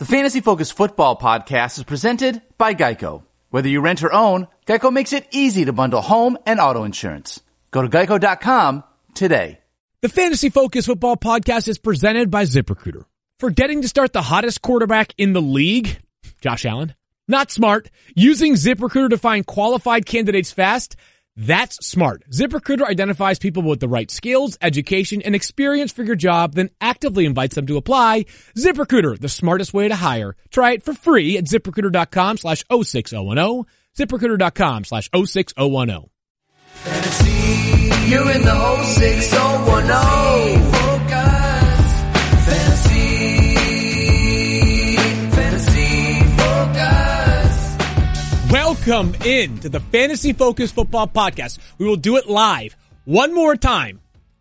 The Fantasy Focus Football Podcast is presented by GEICO. Whether you rent or own, GEICO makes it easy to bundle home and auto insurance. Go to geico.com today. The Fantasy Focus Football Podcast is presented by ZipRecruiter. Forgetting to start the hottest quarterback in the league, Josh Allen? Not smart. Using ZipRecruiter to find qualified candidates fast? That's smart. ZipRecruiter identifies people with the right skills, education, and experience for your job, then actively invites them to apply. ZipRecruiter, the smartest way to hire. Try it for free at ZipRecruiter.com/06010. ZipRecruiter.com/06010. Fantasy, you're in the 06010. Welcome in to the Fantasy Focus Football Podcast. We will do it live one more time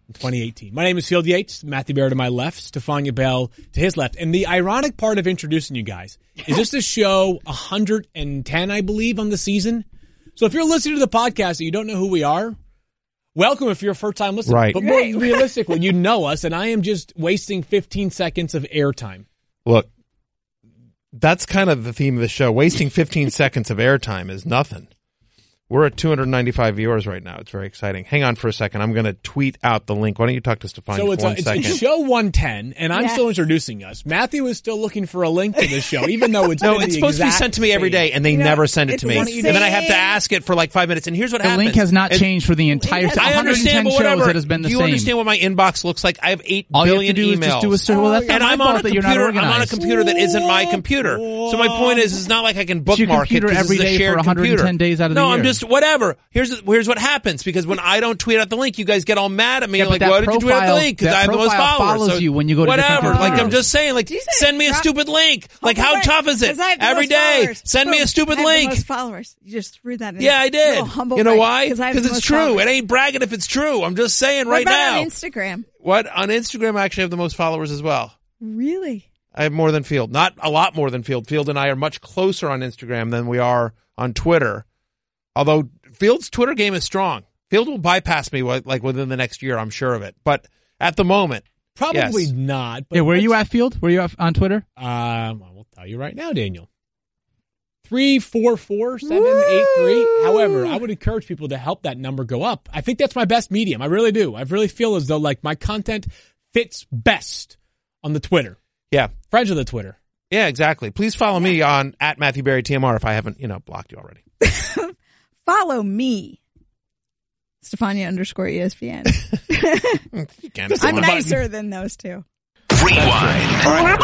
in 2018. My name is Field Yates, Matthew Berry to my left, Stefania Bell to his left. And the ironic part of introducing you guys is this is show 110, I believe, on the season. So if you're listening to the podcast and you don't know who we are, welcome if you're a first-time listener. Right. But more realistically, you know us, and I am just wasting 15 seconds of airtime. Look. That's kind of the theme of the show. Wasting 15 seconds of airtime is nothing. We're at 295 viewers right now. It's very exciting. Hang on for a second. I'm going to tweet out the link. Why don't you talk to Stefania for one second? It's show 110, and I'm still introducing us. Matthew is still looking for a link to this show, even though it's No, it's supposed to be sent to me every day, and they never send it to me. And then I have to ask it for like 5 minutes, and here's what happens. The link has not changed for the entire time. I understand, but whatever. It has been the same. Do you understand what my inbox looks like? I have 8 billion emails. All you have to do is just do a search. Well, that's and I'm on a computer that isn't my computer. So my point is, it's not like I can bookmark it because it's a shared computer. No, I'm just whatever. Here's what happens, because when I don't tweet out the link, you guys get all mad at me. Yeah, like, why did you tweet out the link? Because I have the most followers. So you when you go to whatever. Like, I'm just saying, like, send me a stupid link. Like, how tough is it? Every day, send me a stupid link. The most followers. You just threw that in. Yeah, I did. You know why? Because it's true. Followers. It ain't bragging if it's true. I'm just saying right now. On Instagram. What on Instagram? I actually have the most followers as well. Really? I have more than Field. Not a lot more than Field. Field and I are much closer on Instagram than we are on Twitter. Although Field's Twitter game is strong. Field will bypass me like within the next year, I'm sure of it. But at the moment, probably not. But yeah, where are you at, Field? Where are you at on Twitter? I will tell you right now, Daniel. 3444783. However, I would encourage people to help that number go up. I think that's my best medium. I really do. I really feel as though like my content fits best on the Twitter. Yeah. Friends of the Twitter. Yeah, exactly. Please follow me on at Matthew Berry TMR if I haven't, blocked you already. Follow me, Stefania _ESPN. I'm nicer than those two. Rewind.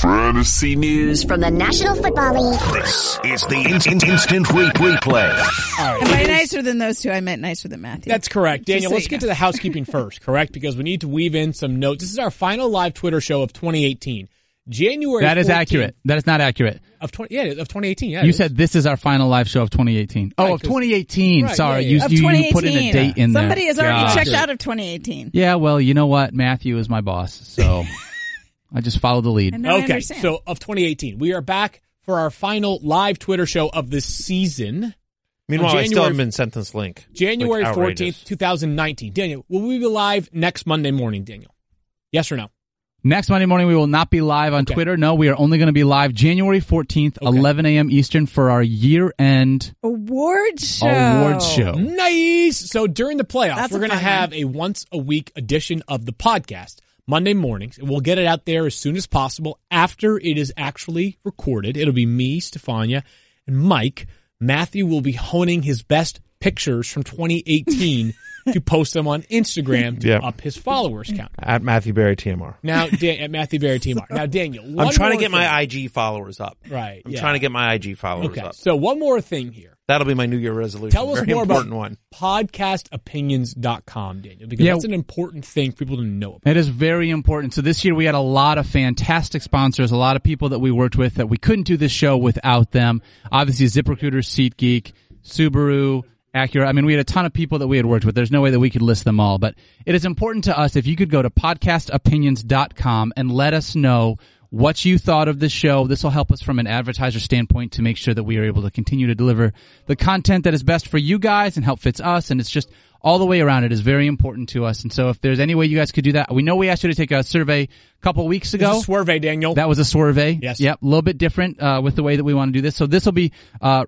Fantasy news from the National Football League. This is the instant replay. Right. Am I nicer than those two? I meant nicer than Matthew. That's correct. Daniel, let's get to the housekeeping first, correct? Because we need to weave in some notes. This is our final live Twitter show of 2018. January 14th. That is accurate. That is not accurate. Of 2018. Yeah, you said this is our final live show of 2018. Right, of 2018. Right, sorry, yeah. You put in a date in there. Somebody has already checked out of 2018. Yeah, well, you know what? Matthew is my boss, so I just follow the lead. Okay, so of 2018, we are back for our final live Twitter show of this season. Meanwhile, I still haven't been sent this link. January 14th, 2019. Daniel, will we be live next Monday morning? Daniel, yes or no? Next Monday morning, we will not be live on Twitter. No, we are only going to be live January 14th, 11 a.m. Eastern for our year-end award show. Nice. So during the playoffs, we're going to have a once-a-week edition of the podcast Monday mornings. And we'll get it out there as soon as possible after it is actually recorded. It'll be me, Stefania, and Mike. Matthew will be honing his best pictures from 2018 to post them on Instagram to up his followers count. At Matthew Berry TMR. Now, at Matthew Berry TMR. Now, Daniel, I'm trying to get my IG followers up. Right. I'm trying to get my IG followers up. So one more thing here. That'll be my New Year resolution. Tell us more about podcastopinions.com, Daniel, because that's an important thing for people to know about. It is very important. So this year we had a lot of fantastic sponsors, a lot of people that we worked with that we couldn't do this show without them. Obviously, ZipRecruiter, SeatGeek, Subaru, Accurate. I mean, we had a ton of people that we had worked with. There's no way that we could list them all, but it is important to us if you could go to podcastopinions.com and let us know what you thought of the show. This will help us from an advertiser standpoint to make sure that we are able to continue to deliver the content that is best for you guys and help fits us. And it's just all the way around. It is very important to us. And so if there's any way you guys could do that, we know we asked you to take a survey a couple weeks ago. It was a survey, Daniel. That was a survey. Yes. Yep. A little bit different, with the way that we want to do this. So this will be,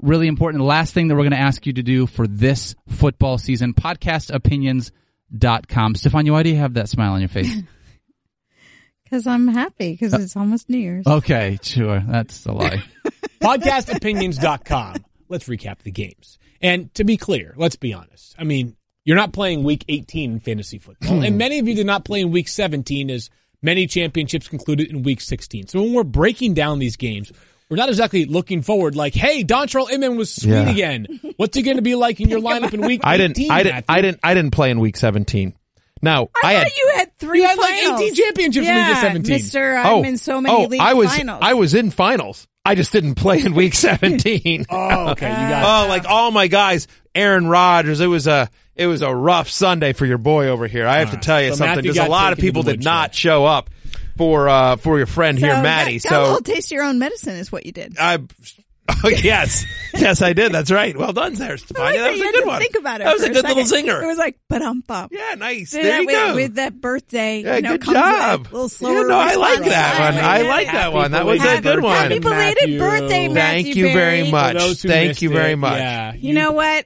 really important. The last thing that we're going to ask you to do for this football season, podcastopinions.com. Stefania, why do you have that smile on your face? Because I'm happy, because it's almost New Year's. Okay, sure. That's a lie. Podcastopinions.com. Let's recap the games. And to be clear, let's be honest. I mean, you're not playing Week 18 in fantasy football. And many of you did not play in Week 17, as many championships concluded in Week 16. So when we're breaking down these games, we're not exactly looking forward like, hey, Dontrelle Inman was sweet again. What's he going to be like in your lineup in Week 18? I didn't play in Week 17. Now, I thought you had three. You had like 18 championships in Week 17. Mister, I'm in so many leagues. Finals. I was in finals. I just didn't play in Week 17. Oh, okay. You got it. Like all my guys, Aaron Rodgers. It was a rough Sunday for your boy over here. I have to tell you something. Because a lot of people did not show up for your friend here, Maddie. So a little taste of your own medicine is what you did. Oh, yes. Yes, I did. That's right. Well done there, Stefania. That was a good one. Think about it. That was a good little zinger. It was like, ba-dum-bum. Yeah, nice. There you go. With that birthday. Yeah, good job. A little slower. No, I like that one. I like that one. That was a good one. Happy belated birthday, Matthew. Thank you very much. Thank you very much. You know what?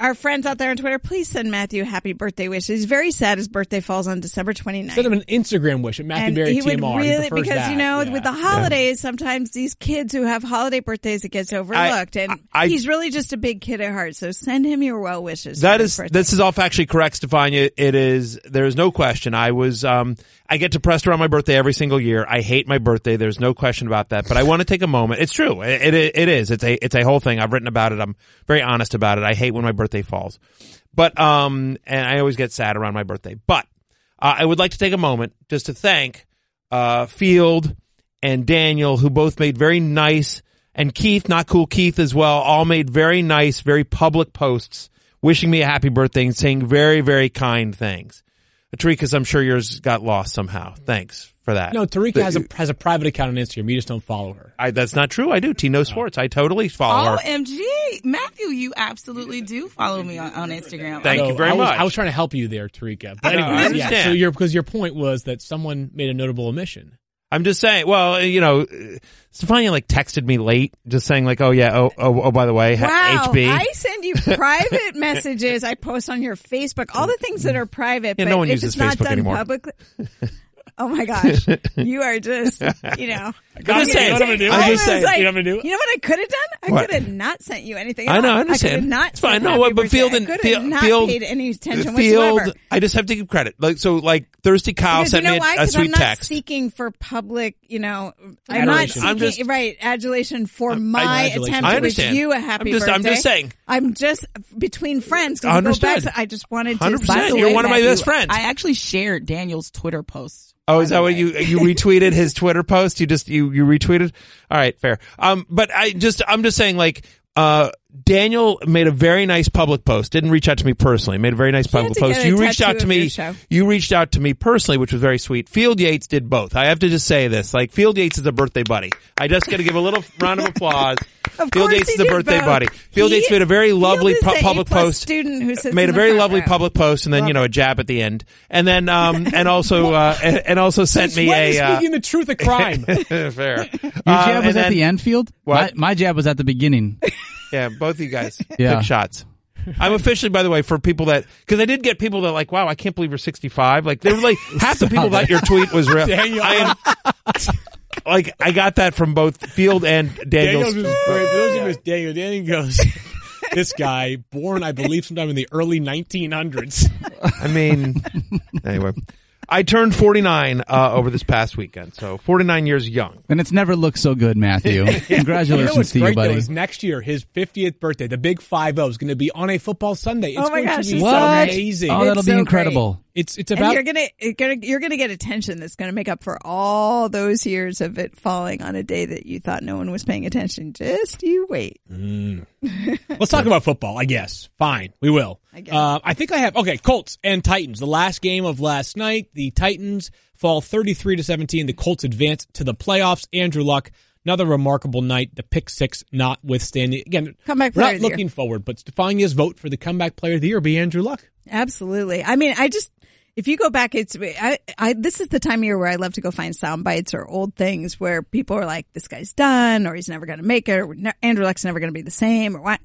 Our friends out there on Twitter, please send Matthew happy birthday wishes. He's very sad his birthday falls on December 29th. Send him an Instagram wish at Matthew Berry TMR. Really, because, you know, with the holidays, sometimes these kids who have holiday birthdays, it gets overlooked. And he's really just a big kid at heart. So send him your well wishes. This is all factually correct, Stefania. It is. There is no question. I get depressed around my birthday every single year. I hate my birthday. There's no question about that. But I want to take a moment. It's true. It is. It's a whole thing. I've written about it. I'm very honest about it. I hate when my birthday falls. But, and I always get sad around my birthday. But, I would like to take a moment just to thank, Field and Daniel, who both made very nice, and Keith, not cool Keith as well, all made very nice, very public posts wishing me a happy birthday and saying very, very kind things. Tariq, I'm sure yours got lost somehow. Thanks for that. No, Tariq has a private account on Instagram. You just don't follow her. That's not true. I do. Tino Sports. I totally follow her. OMG. Matthew, you absolutely do follow me on Instagram. Thank you very much. I was trying to help you there, Tariq. But anyways, yeah. So because your point was that someone made a notable omission. I'm just saying, well, you know, Stefania texted me late, just saying by the way, wow, HB. I send you private messages. I post on your Facebook, all the things that are private, but no one uses Facebook anymore. Publicly. Oh my gosh, you are just, you know. I'm just saying, you know what I could have done? I could have not sent you anything. I know, I understand. I could have not sent you. But Field paid any attention whatsoever. I just have to give credit. Thirsty Kyle sent me a sweet text. I'm not seeking for public, I'm not seeking, adulation for my attempt to wish you a happy birthday. I'm just saying. I'm just between friends. I just wanted to. 100%. You're one of my best friends. I actually shared Daniel's Twitter posts. Oh, is that what you retweeted his Twitter post? You retweeted? All right, fair. But I'm just saying, Daniel made a very nice public post. Didn't reach out to me personally. Made a very nice public post. You reached out to me. You reached out to me personally, which was very sweet. Field Yates did both. I have to just say this. Field Yates is a birthday buddy. I just got to give a little round of applause. Field Yates is a birthday buddy. Field Yates made a very lovely public post. Made a very lovely public post, and then a jab at the end, and then and also sent me a. Speaking the truth, a crime. Fair. Your jab was at the end, Field. What? My jab was at the beginning. Yeah, both of you guys took shots. I'm officially, by the way, for people that, because I did get people that are like, wow, I can't believe you're 65. They were like, half the people that your tweet was real. Daniel. I got that from both Field and Daniel's. Daniel was great. For those of us, Daniel goes, this guy, born, I believe, sometime in the early 1900s. I mean, anyway. I turned 49 over this past weekend, so 49 years young. And it's never looked so good, Matthew. Congratulations to you, buddy. Though, next year, his 50th birthday, the big 50, is going to be on a football Sunday. It's going to be so amazing. Oh, that'll be incredible. Great. It's about, and you're gonna get attention that's gonna make up for all those years of it falling on a day that you thought no one was paying attention. Just you wait. Let's talk about football, I guess. Fine, we will. I guess. I think I have Colts and Titans. The last game of last ninight, the Titans fall 33-17. The Colts advance to the playoffs. Andrew Luck Another remarkable night, the pick six notwithstanding. Again, comeback player we're not looking forward, but Stefania's vote for the comeback player of the year would be Andrew Luck. Absolutely. I mean, I just, if you go back, this is the time of year where I love to go find sound bites or old things where people are like, this guy's done, or he's never going to make it, or Andrew Luck's never going to be the same, or what.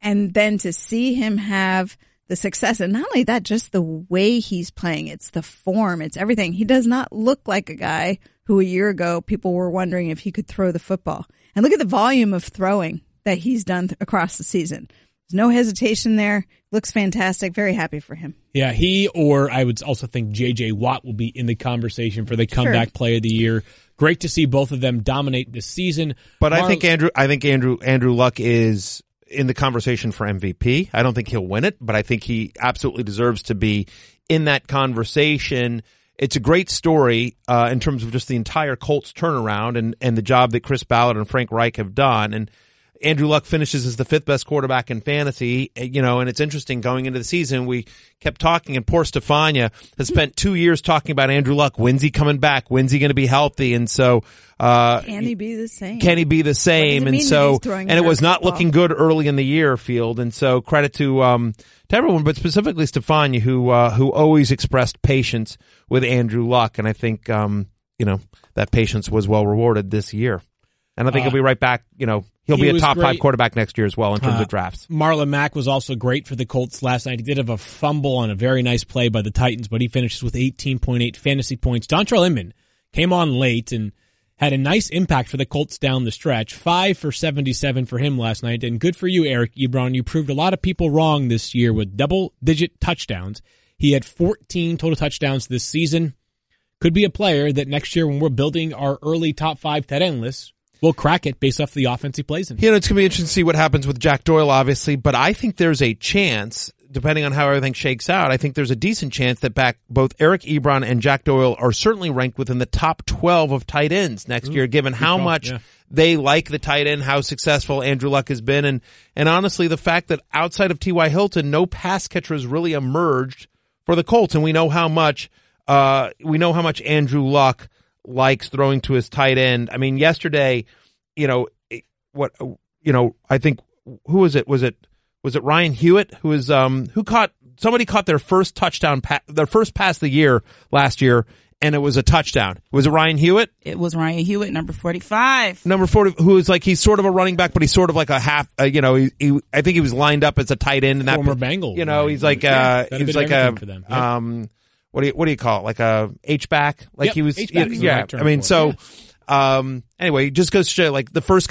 And then to see him have the success, and not only that, just the way he's playing, it's the form, it's everything. He does not look like a guy who a year ago people were wondering if he could throw the football. And look at the volume of throwing that he's done across the season. There's no hesitation there. Looks fantastic. Very happy for him. Yeah, he, or I would also think J.J. Watt will be in the conversation for the comeback play of the year. Great to see both of them dominate this season. But I think Andrew Luck is in the conversation for MVP. I don't think he'll win it, but I think he absolutely deserves to be in that conversation. It's a great story in terms of just the entire Colts turnaround and the job that Chris Ballard and Frank Reich have done. And Andrew Luck finishes as the fifth best quarterback in fantasy, and it's interesting going into the season. We kept talking, and poor Stefania has spent 2 years talking about Andrew Luck. When's he coming back? When's he going to be healthy? And so, can he be the same? Can he be the same? And so, and it was not looking good early in the year, Field. And so credit to everyone, but specifically Stefania, who always expressed patience with Andrew Luck. And I think, that patience was well rewarded this year. And I think he'll be right back, he'll be a top five quarterback next year as well in terms of drafts. Marlon Mack was also great for the Colts last night. He did have a fumble on a very nice play by the Titans, but he finishes with 18.8 fantasy points. Dontrelle Inman came on late and had a nice impact for the Colts down the stretch. 5 for 77 for him last night. And good for you, Eric Ebron. You proved a lot of people wrong this year with double-digit touchdowns. He had 14 total touchdowns this season. Could be a player that next year when we're building our early top five tight end lists, we'll crack it based off the offense he plays in. It's going to be interesting to see what happens with Jack Doyle, obviously, but I think there's a chance, depending on how everything shakes out, I think there's a decent chance that both Eric Ebron and Jack Doyle are certainly ranked within the top 12 of tight ends next year, given how much they like the tight end, how successful Andrew Luck has been, and honestly, the fact that outside of T.Y. Hilton, no pass catcher has really emerged for the Colts, and we know how much Andrew Luck likes throwing to his tight end. I mean, yesterday, I think who was it? Was it Ryan Hewitt who caught their first touchdown, their first pass of the year last year, and it was a touchdown. Was it Ryan Hewitt? It was Ryan Hewitt, number 45. Number 40, who is he's sort of a running back, but he's sort of like a half. I think he was lined up as a tight end in that former Bengal. He's like a. What do you call it? Like a H-back? He was, yeah. I mean, so, anyway, it just goes to show, the first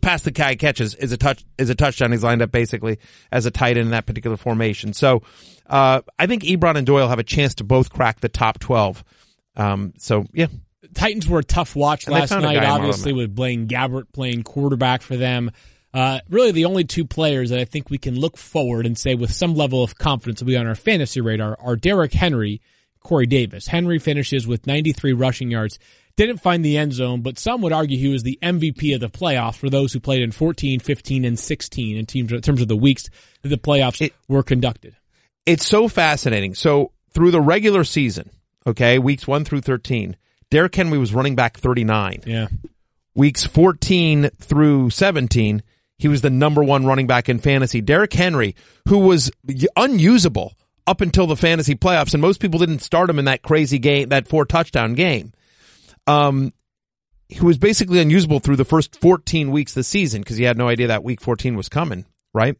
pass the guy catches is a touchdown. He's lined up basically as a tight end in that particular formation. So, I think Ebron and Doyle have a chance to both crack the top 12. Titans were a tough watch last night, obviously, with Blaine Gabbert playing quarterback for them. Really the only two players that I think we can look forward and say with some level of confidence will be on our fantasy radar are Derrick Henry, Corey Davis. Henry finishes with 93 rushing yards. Didn't find the end zone, but some would argue he was the MVP of the playoffs for those who played in 14, 15, and 16 in terms of the weeks that the playoffs were conducted. It's so fascinating. So through the regular season, weeks 1 through 13, Derrick Henry was running back 39. Yeah. Weeks 14 through 17, he was the number one running back in fantasy. Derrick Henry, who was unusable up until the fantasy playoffs, and most people didn't start him in that crazy game, that four-touchdown game. He was basically unusable through the first 14 weeks this season because he had no idea that week 14 was coming, right?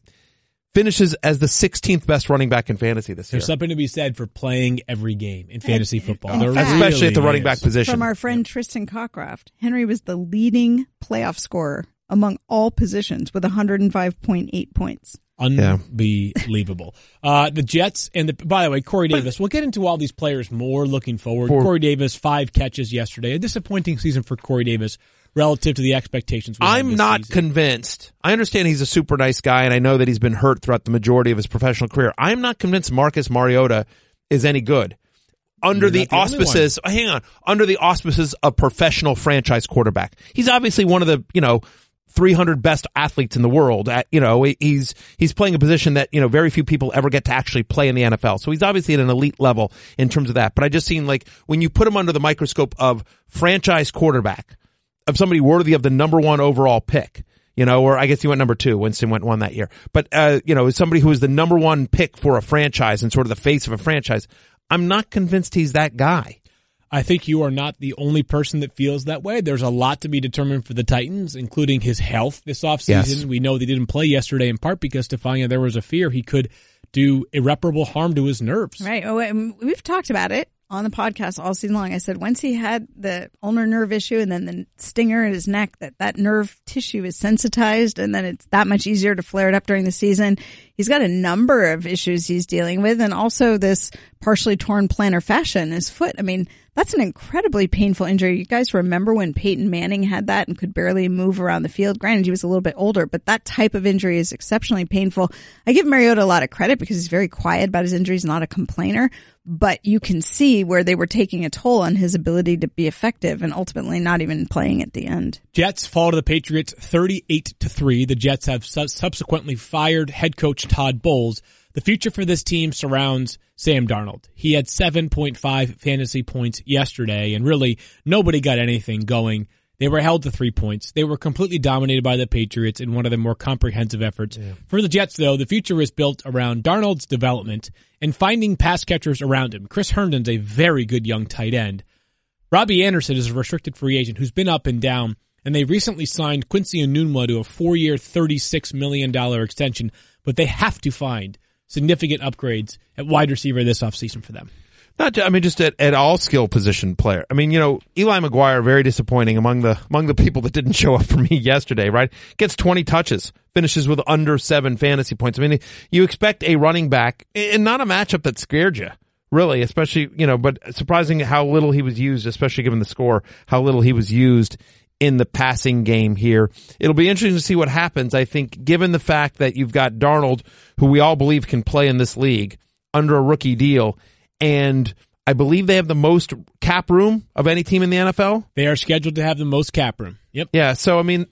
Finishes as the 16th best running back in fantasy this year. There's something to be said for playing every game in fantasy football. Especially at the running back position. From our friend Tristan Cockcroft, Henry was the leading playoff scorer among all positions with 105.8 points. Unbelievable. The Jets and by the way, Corey Davis. We'll get into all these players more looking forward. Corey Davis, 5 catches yesterday. A disappointing season for Corey Davis relative to the expectations. I'm not convinced. I understand he's a super nice guy, and I know that he's been hurt throughout the majority of his professional career. I'm not convinced Marcus Mariota is any good. Under the auspices of professional franchise quarterback. He's obviously one of the, 300 best athletes in the world. He's playing a position that, very few people ever get to actually play in the NFL. So he's obviously at an elite level in terms of that. But I just seen when you put him under the microscope of franchise quarterback, of somebody worthy of the number one overall pick, you know, or I guess he went number two. Winston went one that year. But, you know, somebody who is the number one pick for a franchise and sort of the face of a franchise, I'm not convinced he's that guy. I think you are not the only person that feels that way. There's a lot to be determined for the Titans, including his health this offseason. Yes. We know they didn't play yesterday in part because, Stefania, there was a fear he could do irreparable harm to his nerves. Right. Oh, and we've talked about it on the podcast all season long. I said once he had the ulnar nerve issue and then the stinger in his neck, that nerve tissue is sensitized, and then it's that much easier to flare it up during the season. He's got a number of issues he's dealing with, and also this partially torn plantar fascia in his foot. I mean, that's an incredibly painful injury. You guys remember when Peyton Manning had that and could barely move around the field? Granted, he was a little bit older, but that type of injury is exceptionally painful. I give Mariota a lot of credit because he's very quiet about his injuries, not a complainer, but you can see where they were taking a toll on his ability to be effective and ultimately not even playing at the end. Jets fall to the Patriots 38-3. The Jets have subsequently fired head coach Todd Bowles. The future for this team surrounds Sam Darnold. He had 7.5 fantasy points yesterday, and really nobody got anything going. They were held to 3 points. They were completely dominated by the Patriots in one of the more comprehensive efforts. Yeah. For the Jets, though, the future is built around Darnold's development and finding pass catchers around him. Chris Herndon's a very good young tight end. Robbie Anderson is a restricted free agent who's been up and down, and they recently signed Quincy Enunwa to a 4-year, $36 million extension, but they have to find significant upgrades at wide receiver this offseason for them. Just at all skill position player. I mean, you know, Eli Maguire, very disappointing among the people that didn't show up for me yesterday, right? Gets 20 touches, finishes with under 7 fantasy points. I mean, you expect a running back, and not a matchup that scared you, really, especially, you know, but surprising how little he was used, especially given the score, how little he was used in the passing game here. It'll be interesting to see what happens, I think, given the fact that you've got Darnold, who we all believe can play in this league, under a rookie deal, and I believe they have the most cap room of any team in the NFL. They are scheduled to have the most cap room. Yep. Yeah, so, I mean,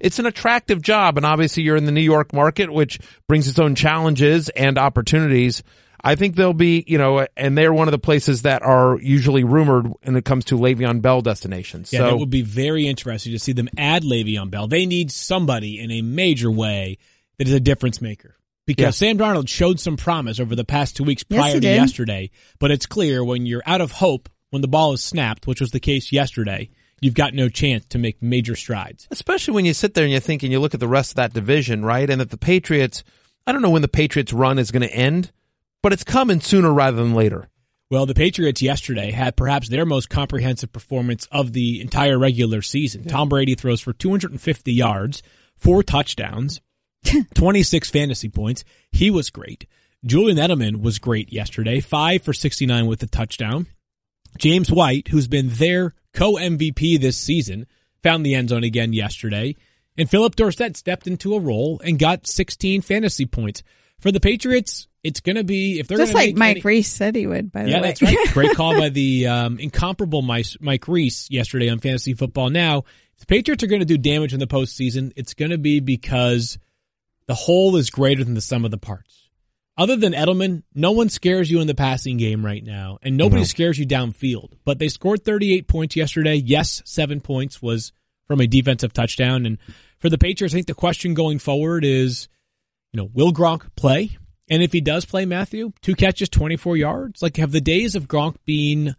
it's an attractive job, and obviously you're in the New York market, which brings its own challenges and opportunities. I think they'll be, you know, and they're one of the places that are usually rumored when it comes to Le'Veon Bell destinations. Yeah, so it would be very interesting to see them add Le'Veon Bell. They need somebody in a major way that is a difference maker. Because Sam Darnold showed some promise over the past 2 weeks prior to yesterday, but it's clear when you're out of hope, when the ball is snapped, which was the case yesterday, you've got no chance to make major strides. Especially when you sit there and you think and you look at the rest of that division, right? And that the Patriots, I don't know when the Patriots run is going to end, but it's coming sooner rather than later. Well, the Patriots yesterday had perhaps their most comprehensive performance of the entire regular season. Yeah. Tom Brady throws for 250 yards, 4 touchdowns, 26 fantasy points. He was great. Julian Edelman was great yesterday, 5 for 69 with a touchdown. James White, who's been their co-MVP this season, found the end zone again yesterday. And Philip Dorsett stepped into a role and got 16 fantasy points. For the Patriots, it's going to be, if they're just like Mike Reese said he would, by the way. Yeah, that's right. Great call by the incomparable Mike Reese yesterday on Fantasy Football Now. If the Patriots are going to do damage in the postseason, it's going to be because the whole is greater than the sum of the parts. Other than Edelman, no one scares you in the passing game right now, and nobody scares you downfield. But they scored 38 points yesterday. Yes, 7 points was from a defensive touchdown. And for the Patriots, I think the question going forward is, you know, will Gronk play? And if he does play, Matthew, 2 catches, 24 yards. Like, have the days of Gronk been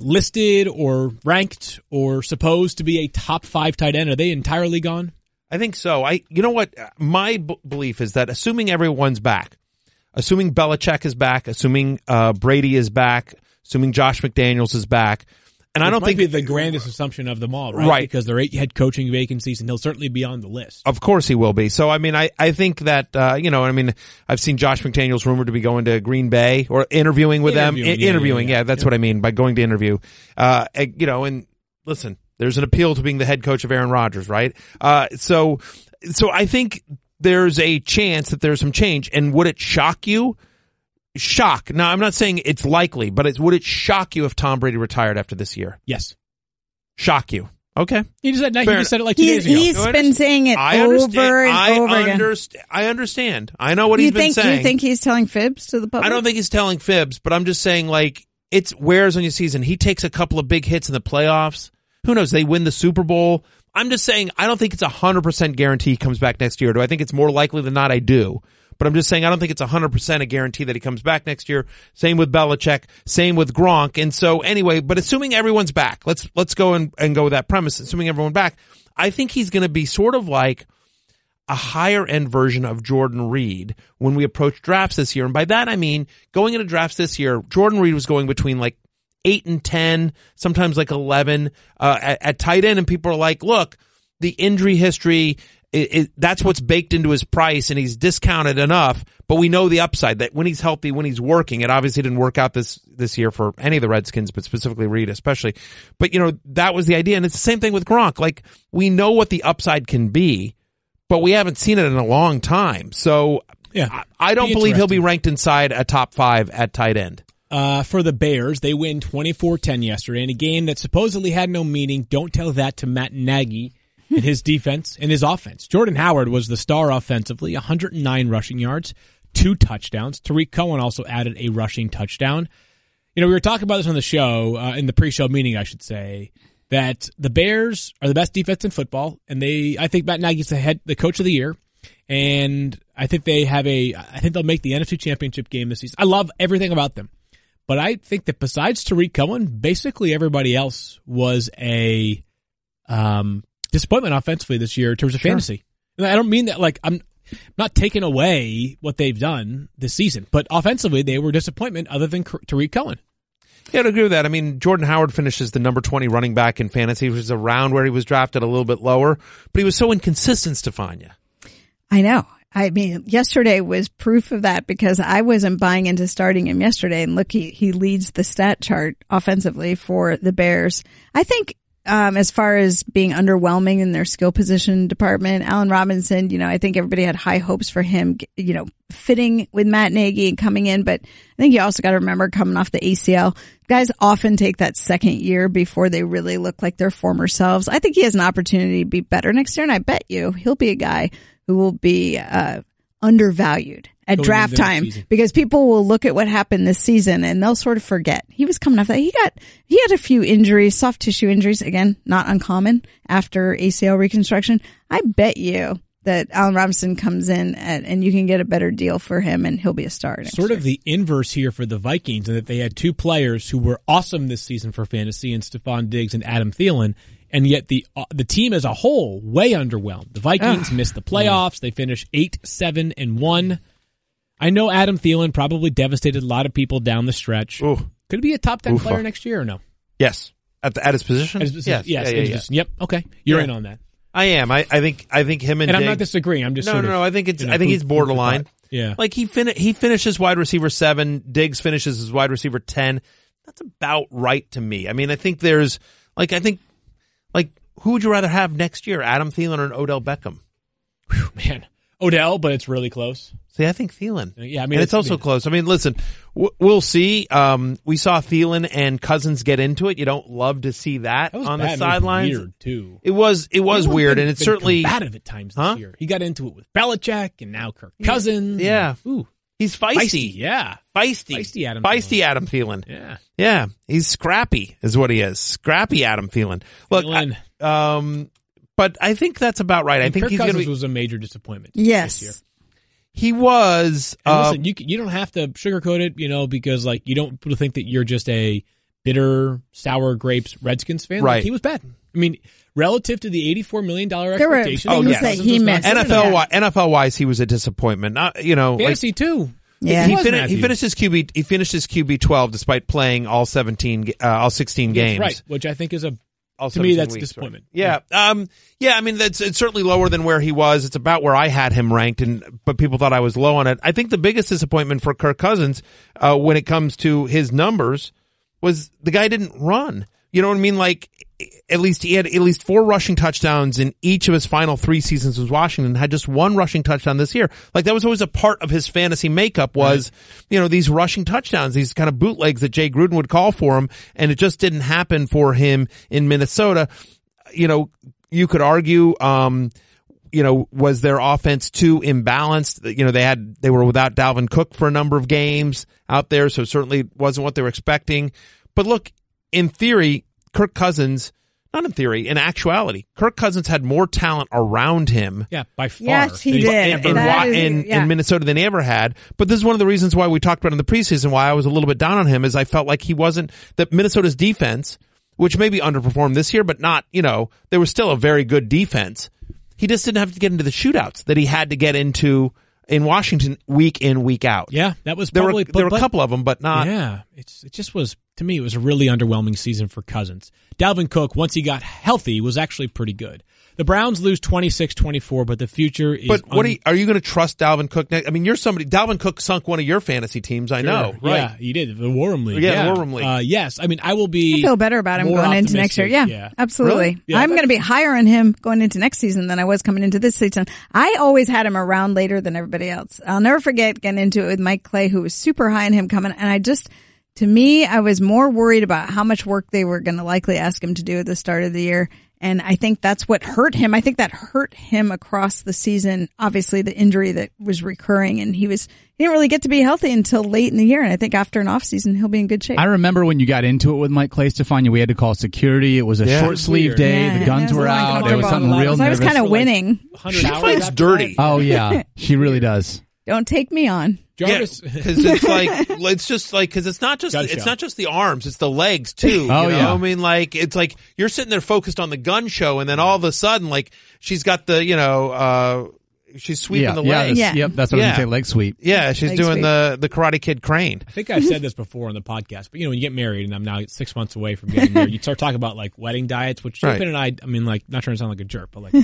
listed or ranked or supposed to be a top 5 tight end, are they entirely gone? I think so. You know what? My belief is that assuming everyone's back, assuming Belichick is back, assuming Brady is back, assuming Josh McDaniels is back, and I don't think the grandest assumption of them all, right? Right. Because there are 8 head coaching vacancies, and he'll certainly be on the list. Of course he will be. So, I mean, I think that, you know, I mean, I've seen Josh McDaniels rumored to be going to Green Bay or interviewing with them. That's what I mean by going to interview. You know, and listen, there's an appeal to being the head coach of Aaron Rodgers, right? So I think there's a chance that there's some change. And would it shock you? Shock. Now, I'm not saying it's likely, but would it shock you if Tom Brady retired after this year? Yes. Shock you. Okay. He just said it like 2 days ago. He's been saying it over and over again. I understand. I know what he's been saying. You think he's telling fibs to the public? I don't think he's telling fibs, but I'm just saying, like, it wears on your season. He takes a couple of big hits in the playoffs. Who knows? They win the Super Bowl. I'm just saying, I don't think it's 100% guarantee he comes back next year. Do I think it's more likely than not? I do. But I'm just saying, I don't think it's 100% a guarantee that he comes back next year. Same with Belichick. Same with Gronk. And so anyway, but assuming everyone's back, let's go and go with that premise. Assuming everyone back, I think he's going to be sort of like a higher end version of Jordan Reed when we approach drafts this year. And by that, I mean, going into drafts this year, Jordan Reed was going between like 8 and 10, sometimes like 11, at tight end. And people are like, look, the injury history, that's what's baked into his price, and he's discounted enough, but we know the upside that when he's healthy, when he's working, it obviously didn't work out this year for any of the Redskins, but specifically Reed especially. But, you know, that was the idea. And it's the same thing with Gronk. Like, we know what the upside can be, but we haven't seen it in a long time. So yeah, I don't believe he'll be ranked inside a top 5 at tight end. For the Bears, they win 24-10 yesterday in a game that supposedly had no meaning. Don't tell that to Matt Nagy in his defense and his offense. Jordan Howard was the star offensively, 109 rushing yards, 2 touchdowns. Tariq Cohen also added a rushing touchdown. You know, we were talking about this on the show, in the pre-show meeting, I should say, that the Bears are the best defense in football, and I think Matt Nagy's the coach of the year. And I think they'll make the NFC Championship game this season. I love everything about them. But I think that besides Tariq Cohen, basically everybody else was a disappointment offensively this year in terms of fantasy. And I don't mean that like I'm not taking away what they've done this season, but offensively they were a disappointment other than Tariq Cohen. Yeah, I'd agree with that. I mean, Jordan Howard finishes the number 20 running back in fantasy, which is around where he was drafted, a little bit lower, but he was so inconsistent, Stefania. I know. I mean, yesterday was proof of that because I wasn't buying into starting him yesterday. And look, he leads the stat chart offensively for the Bears. I think, as far as being underwhelming in their skill position department, Allen Robinson, you know, I think everybody had high hopes for him, you know, fitting with Matt Nagy and coming in. But I think you also got to remember coming off the ACL, guys often take that second year before they really look like their former selves. I think he has an opportunity to be better next year. And I bet you he'll be a guy who will be undervalued at draft time because people will look at what happened this season and they'll sort of forget. He was coming off that. He had a few injuries, soft tissue injuries, again, not uncommon after ACL reconstruction. I bet you that Allen Robinson comes in and you can get a better deal for him and he'll be a starter. Sort of the inverse here for the Vikings, and that they had 2 players who were awesome this season for fantasy in Stephon Diggs and Adam Thielen. And yet the team as a whole, way underwhelmed. The Vikings missed the playoffs. They finished 8-7-1. I know Adam Thielen probably devastated a lot of people down the stretch. Ooh. Could it be a top 10 player next year or no? Yes. At his position? Yes. Yes. Yep. Okay. You're in on that. I am. I think him and Diggs, I'm not disagreeing. I'm just No. I think it's, you know, I think he's borderline. Yeah. Like he finishes wide receiver 7. Diggs finishes as wide receiver 10. That's about right to me. I mean, I think there's like, who would you rather have next year, Adam Thielen or an Odell Beckham? Whew, man, Odell, but it's really close. See, I think Thielen. Yeah, I mean, and it's also close. I mean, listen, we'll see. We saw Thielen and Cousins get into it. You don't love to see that on the sidelines. It was weird too. It was weird, and it's certainly combative at times this year. He got into it with Belichick and now Kirk Cousins. Yeah. Ooh. He's feisty. Yeah. Feisty Adam Thielen. Yeah. Yeah. He's scrappy is what he is. Scrappy Adam Thielen. Look, but I think that's about right. And I think Kirk Cousins was a major disappointment. Yes. This year. He was. Listen, you don't have to sugarcoat it, you know, because like you don't think that you're just a bitter, sour grapes Redskins fan. Right. Like, he was bad. I mean, relative to the $84 million expectation, that he missed. NFL-wise, he was a disappointment. Not, you know, fantasy too. Yeah, he finished his QB 12 despite playing all 16 games. Right, which I think is to me that's disappointment. Right. Yeah. Yeah. I mean, it's certainly lower than where he was. It's about where I had him ranked, but people thought I was low on it. I think the biggest disappointment for Kirk Cousins, when it comes to his numbers, was the guy didn't run. You know what I mean? Like, he had at least 4 rushing touchdowns in each of his final 3 seasons with Washington, had just 1 rushing touchdown this year. Like, that was always a part of his fantasy makeup was, you know, these rushing touchdowns, these kind of bootlegs that Jay Gruden would call for him, and it just didn't happen for him in Minnesota. You know, you could argue, you know, was their offense too imbalanced? You know, they were without Dalvin Cook for a number of games out there, so certainly wasn't what they were expecting. But look, in theory, Kirk Cousins Not in theory, in actuality. Kirk Cousins had more talent around him. Yeah, by far. Yes, he did. In Minnesota than he ever had. But this is one of the reasons why we talked about in the preseason why I was a little bit down on him, is I felt like he wasn't, that Minnesota's defense, which maybe underperformed this year, but not, you know, they were still a very good defense. He just didn't have to get into the shootouts that he had to get into in Washington week in, week out. Yeah, that was probably... There were a couple of them, but not... Yeah, it just was... To me, it was a really underwhelming season for Cousins. Dalvin Cook, once he got healthy, was actually pretty good. The Browns lose 26-24, but the future is... But what are you going to trust Dalvin Cook next? I mean, you're somebody... Dalvin Cook sunk one of your fantasy teams, I know. Right. Yeah, he did. The Warham League. Yeah, the Warham League. Yes, I mean, I will be... I feel better about him going into next year. Yeah, absolutely. Really? Yeah, I'm going to be higher on him going into next season than I was coming into this season. I always had him around later than everybody else. I'll never forget getting into it with Mike Clay, who was super high on him coming, and I just... To me, I was more worried about how much work they were going to likely ask him to do at the start of the year. And I think that's what hurt him. I think that hurt him across the season. Obviously, the injury that was recurring, and he didn't really get to be healthy until late in the year. And I think after an offseason, he'll be in good shape. I remember when you got into it with Mike Clay, Stefania, we had to call security. It was a short sleeve day. Yeah, the guns were out. It was something real nervous. I was kind of winning. She fights dirty. Oh, yeah. She really does. Don't take me on. Jarvis. Yeah, because it's not just the arms, it's the legs too. Oh, you know? Yeah. I mean, like, it's like you're sitting there focused on the gun show, and then all of a sudden, like, she's got the, you know, she's sweeping the legs. Yeah. Yep, that's what I was going to say, leg sweep. Yeah, she's leg doing sweep. The Karate Kid crane. I think I've said this before on the podcast, but, you know, when you get married, and I'm now 6 months away from getting married, you start talking about, like, wedding diets, which Chapin and I mean, like, not trying to sound like a jerk, but, like,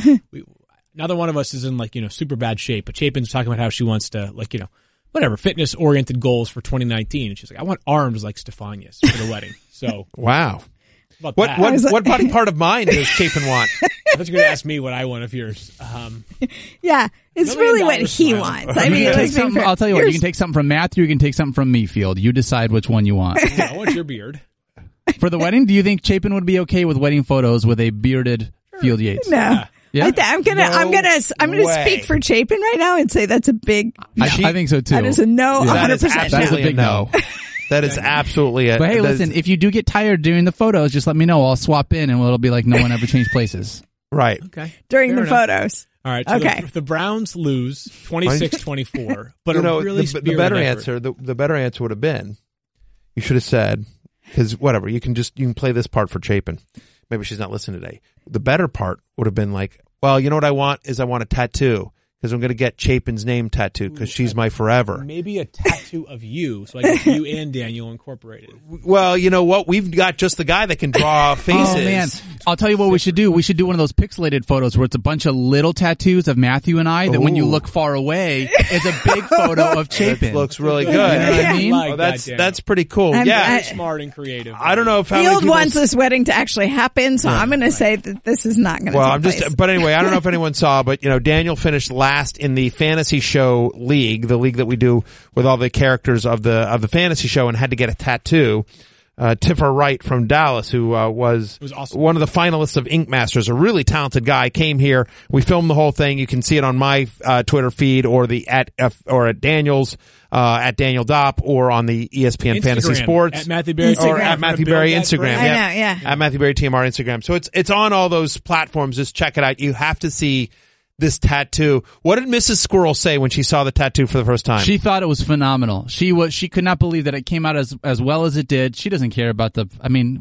neither one of us is in, like, you know, super bad shape, but Chapin's talking about how she wants to, like, you know, whatever, fitness-oriented goals for 2019. And she's like, I want arms like Stefania's for the wedding. So wow. What body part of mine does Chapin want? I thought you were going to ask me what I want of yours. Yeah, it's really what he wants. I mean, I'll tell you what, you can take something from Matthew, you can take something from me, Field. You decide which one you want. Yeah, I want your beard. For the wedding, do you think Chapin would be okay with wedding photos with a bearded Field Yates? No. Yeah. Yeah. I'm gonna speak for Chapin right now and say that's a big. No. I think so too. That is a no. 100%. That's a big no. That is absolutely it. But hey, listen, if you do get tired doing the photos, just let me know. I'll swap in, and it'll be like no one ever changed places. Right. Okay. During Fair the enough. Photos. All right. So okay. The Browns lose 26-24, but you know, really the better answer. The better answer would have been, you should have said, because whatever, you can play this part for Chapin. Maybe she's not listening today. The better part would have been like, well, you know what I want is I want a tattoo, because I'm going to get Chapin's name tattooed, because she's my forever. Maybe a tattoo of you, so I get you and Daniel incorporated. Well, you know what? We've got just the guy that can draw faces. Oh, man. I'll tell you what we should do. We should do one of those pixelated photos where it's a bunch of little tattoos of Matthew and I that when you look far away, it's a big photo of Chapin. It looks really good. You know what I mean? Like, oh, that's pretty cool. I'm smart and creative. I don't know if how Field wants this wedding to actually happen, so I'm going to say that this is not going to happen. But anyway, I don't know if anyone saw, but you know, Daniel finished last in the fantasy show league, the league that we do with all the characters of the fantasy show, and had to get a tattoo. Tiffer Wright from Dallas, who was awesome. One of the finalists of Ink Masters, a really talented guy, came here. We filmed the whole thing. You can see it on my Twitter feed, or at Daniel's at Daniel Dopp, or on the ESPN Instagram, Fantasy Sports at Matthew Berry, or at Matthew Berry Instagram. At Matthew Berry TMR Instagram. So it's on all those platforms. Just check it out. You have to see this tattoo. What did Mrs. Squirrel say when she saw the tattoo for the first time? She thought it was phenomenal. She could not believe that it came out as well as it did. She doesn't care about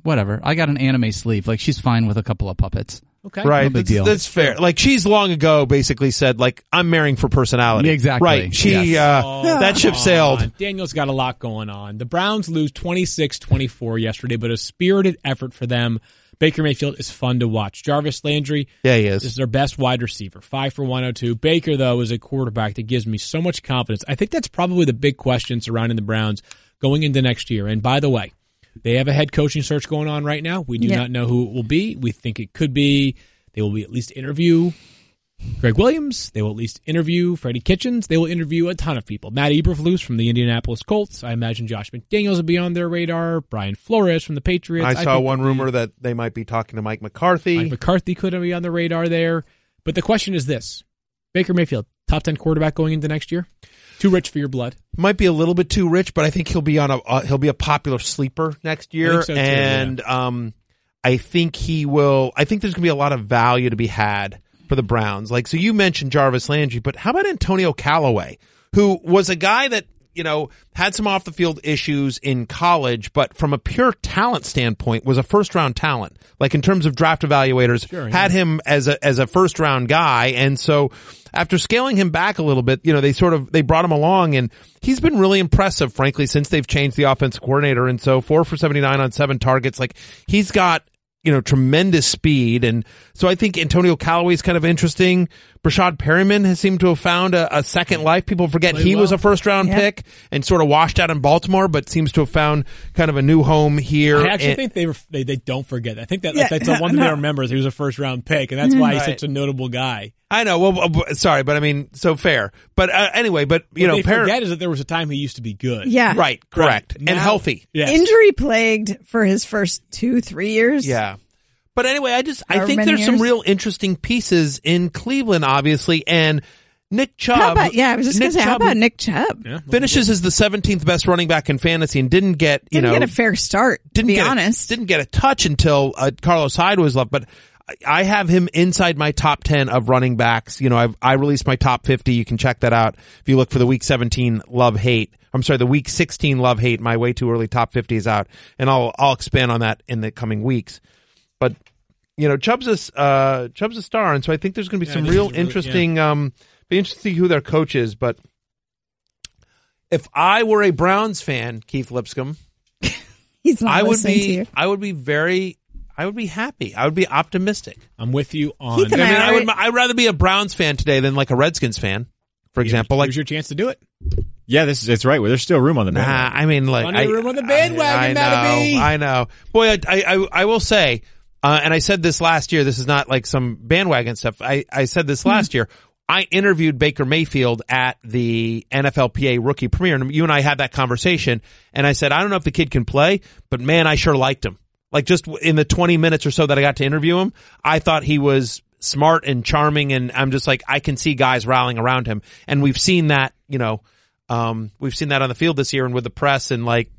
whatever. I got an anime sleeve. Like, she's fine with a couple of puppets. Okay. Right. No big deal. That's fair. Like, she's long ago basically said, like, I'm marrying for personality. Exactly. Right. That ship sailed. Daniel's got a lot going on. The Browns lose 26-24 yesterday, but a spirited effort for them. Baker Mayfield is fun to watch. Jarvis Landry, he is. This is their best wide receiver, 5 for 102. Baker, though, is a quarterback that gives me so much confidence. I think that's probably the big question surrounding the Browns going into next year. And by the way, they have a head coaching search going on right now. We do not know who it will be. We think it could be. They will be at least interview Greg Williams. They will at least interview Freddie Kitchens. They will interview a ton of people. Matt Eberflus from the Indianapolis Colts. I imagine Josh McDaniels will be on their radar. Brian Flores from the Patriots. I saw one rumor that they might be talking to Mike McCarthy. Mike McCarthy could be on the radar there. But the question is this. Baker Mayfield, top 10 quarterback going into next year? Too rich for your blood. Might be a little bit too rich, but I think he'll be a popular sleeper next year. I think so too, I think he will. I think there's going to be a lot of value to be had for the Browns. Like, so you mentioned Jarvis Landry, but how about Antonio Callaway, who was a guy that, you know, had some off the field issues in college, but from a pure talent standpoint was a first round talent. Like in terms of draft evaluators, sure, had him as a first round guy. And so after scaling him back a little bit, you know, they brought him along, and he's been really impressive, frankly, since they've changed the offensive coordinator. And so 4 for 79 on 7 targets, like he's got, you know, tremendous speed. And so I think Antonio Callaway is kind of interesting. Brashad Perryman has seemed to have found a second life. People forget he was a first-round pick and sort of washed out in Baltimore, but seems to have found kind of a new home here. I actually think they don't forget. I think that that's the one thing they remember is he was a first-round pick, and that's why he's such a notable guy. I know. Well, sorry, but I mean, so fair. But anyway, but you know, forget is that there was a time he used to be good. Yeah, right, correct, now, and healthy. Yes. Injury plagued for his first 2-3 years. Yeah. But anyway, I think there's some real interesting pieces in Cleveland, obviously, and Nick Chubb. How about Nick Chubb? Yeah, finishes as the 17th best running back in fantasy and didn't get a fair start, didn't get a touch until Carlos Hyde was left, but I have him inside my top 10 of running backs. You know, I released my top 50. You can check that out if you look for the week 17 the week 16 love hate. My way too early top 50 is out, and I'll expand on that in the coming weeks. But, you know, Chubb's a star, and so I think there's going to be some real interesting. Be interesting to see who their coach is. But if I were a Browns fan, Keith Lipscomb, I would be happy. I would be optimistic. I'm with you on. I'd rather be a Browns fan today than like a Redskins fan, for example. Here's your chance to do it. Yeah, it's right. Well, there's still room on the bandwagon. Nah, I mean, like room on the bandwagon. I know. Boy, I will say. And I said this last year. This is not like some bandwagon stuff. I said this last year. I interviewed Baker Mayfield at the NFLPA rookie premiere, and you and I had that conversation. And I said, I don't know if the kid can play, but man, I sure liked him. Like just in the 20 minutes or so that I got to interview him, I thought he was smart and charming, and I'm just like, I can see guys rallying around him. And we've seen that, you know, we've seen that on the field this year and with the press, and like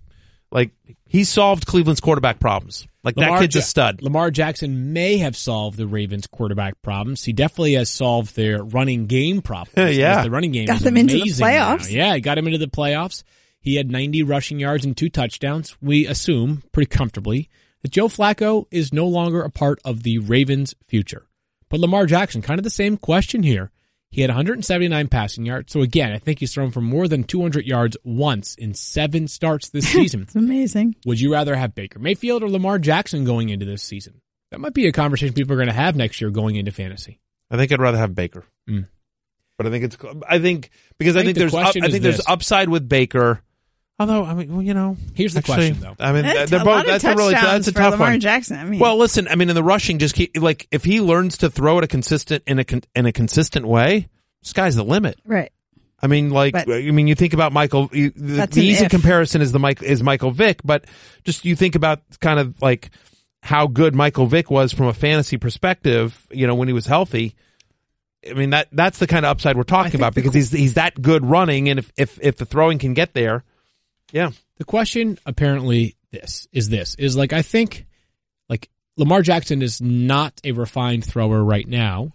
he solved Cleveland's quarterback problems. Like Lamar, that kid's a stud. Lamar Jackson may have solved the Ravens' quarterback problems. He definitely has solved their running game problems. Yeah, the running game got them into the playoffs. Now. Yeah, he got him into the playoffs. He had 90 rushing yards and 2 touchdowns. We assume pretty comfortably that Joe Flacco is no longer a part of the Ravens' future. But Lamar Jackson, kind of the same question here. He had 179 passing yards. So again, I think he's thrown for more than 200 yards once in 7 starts this season. It's amazing. Would you rather have Baker Mayfield or Lamar Jackson going into this season? That might be a conversation people are going to have next year going into fantasy. I think I'd rather have Baker. Mm. But I think there's upside with Baker. Although, I mean, well, you know, here's the question though. I mean, that's a tough Lamar one. Jackson, I mean. Well, listen, I mean, in the rushing, just keep like if he learns to throw it in a consistent way, sky's the limit, right? I mean, like, you think about Michael. The easy comparison is Michael Vick, but just you think about kind of like how good Michael Vick was from a fantasy perspective, you know, when he was healthy. I mean, that's the kind of upside we're talking about because he's that good running, and if the throwing can get there. Yeah. The question apparently is like, I think like Lamar Jackson is not a refined thrower right now.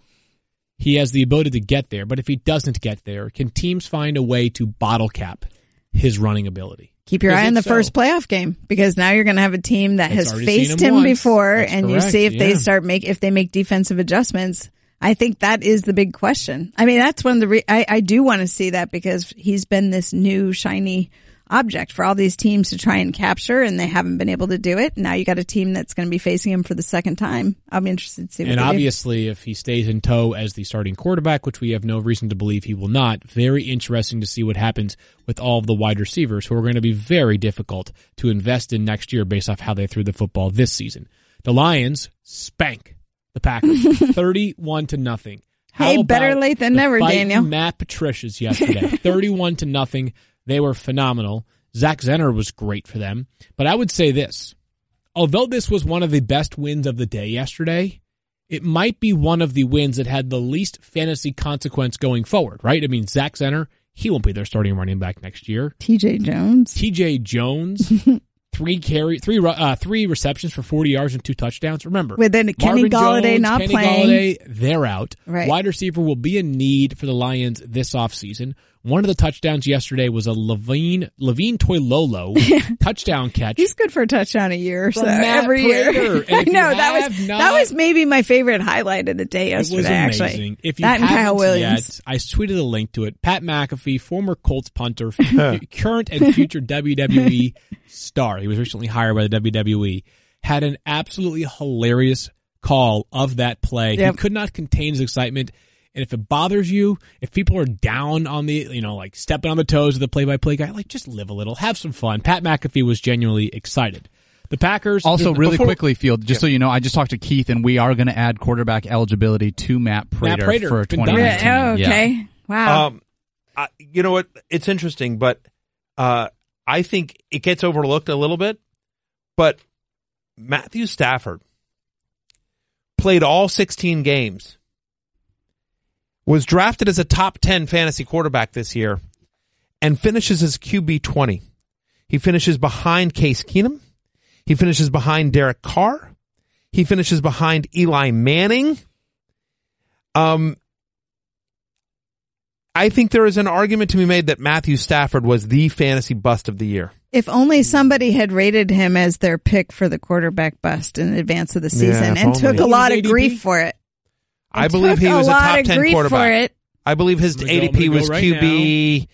He has the ability to get there, but if he doesn't get there, can teams find a way to bottle cap his running ability? Keep your eye on the first playoff game, because now you're going to have a team that has faced him before, and you see if they start make defensive adjustments. I think that is the big question. I mean, that's one of the I do want to see that, because he's been this new shiny object for all these teams to try and capture, and they haven't been able to do it. Now you got a team that's going to be facing him for the second time. I'm interested to see what they do. And obviously, if he stays in tow as the starting quarterback, which we have no reason to believe he will not, very interesting to see what happens with all of the wide receivers, who are going to be very difficult to invest in next year based off how they threw the football this season. The Lions spank the Packers 31-0. Hey, better late than never, Daniel. Matt Patricia's yesterday, 31-0. They were phenomenal. Zach Zenner was great for them. But I would say this. Although this was one of the best wins of the day yesterday, it might be one of the wins that had the least fantasy consequence going forward, right? I mean, Zach Zenner, he won't be their starting running back next year. TJ Jones. three receptions for 40 yards and 2 touchdowns. Remember, then Kenny Galladay not playing. Galladay, they're out. Right. Wide receiver will be a need for the Lions this offseason. One of the touchdowns yesterday was a Levine Toilolo touchdown catch. He's good for a touchdown a year or so. Every year. I know, that was maybe my favorite highlight of the day yesterday, actually. If you haven't Kyle Williams. Yet, I tweeted a link to it. Pat McAfee, former Colts punter, current and future WWE star. He was recently hired by the WWE. Had an absolutely hilarious call of that play. Yep. He could not contain his excitement. And if it bothers you, if people are down on the, stepping on the toes of the play-by-play guy, just live a little, have some fun. Pat McAfee was genuinely excited. The Packers... Also, really quickly, Field, just so you know, I just talked to Keith, and we are going to add quarterback eligibility to Matt Prater for 2019. Oh, okay. Yeah. Wow. You know what? It's interesting, but I think it gets overlooked a little bit, but Matthew Stafford played all 16 games. Was drafted as a top 10 fantasy quarterback this year and finishes as QB 20. He finishes behind Case Keenum. He finishes behind Derek Carr. He finishes behind Eli Manning. I think there is an argument to be made that Matthew Stafford was the fantasy bust of the year. If only somebody had rated him as their pick for the quarterback bust in advance of the season and took a lot of grief for it. I believe he was a top 10 quarterback. I believe his ADP was QB.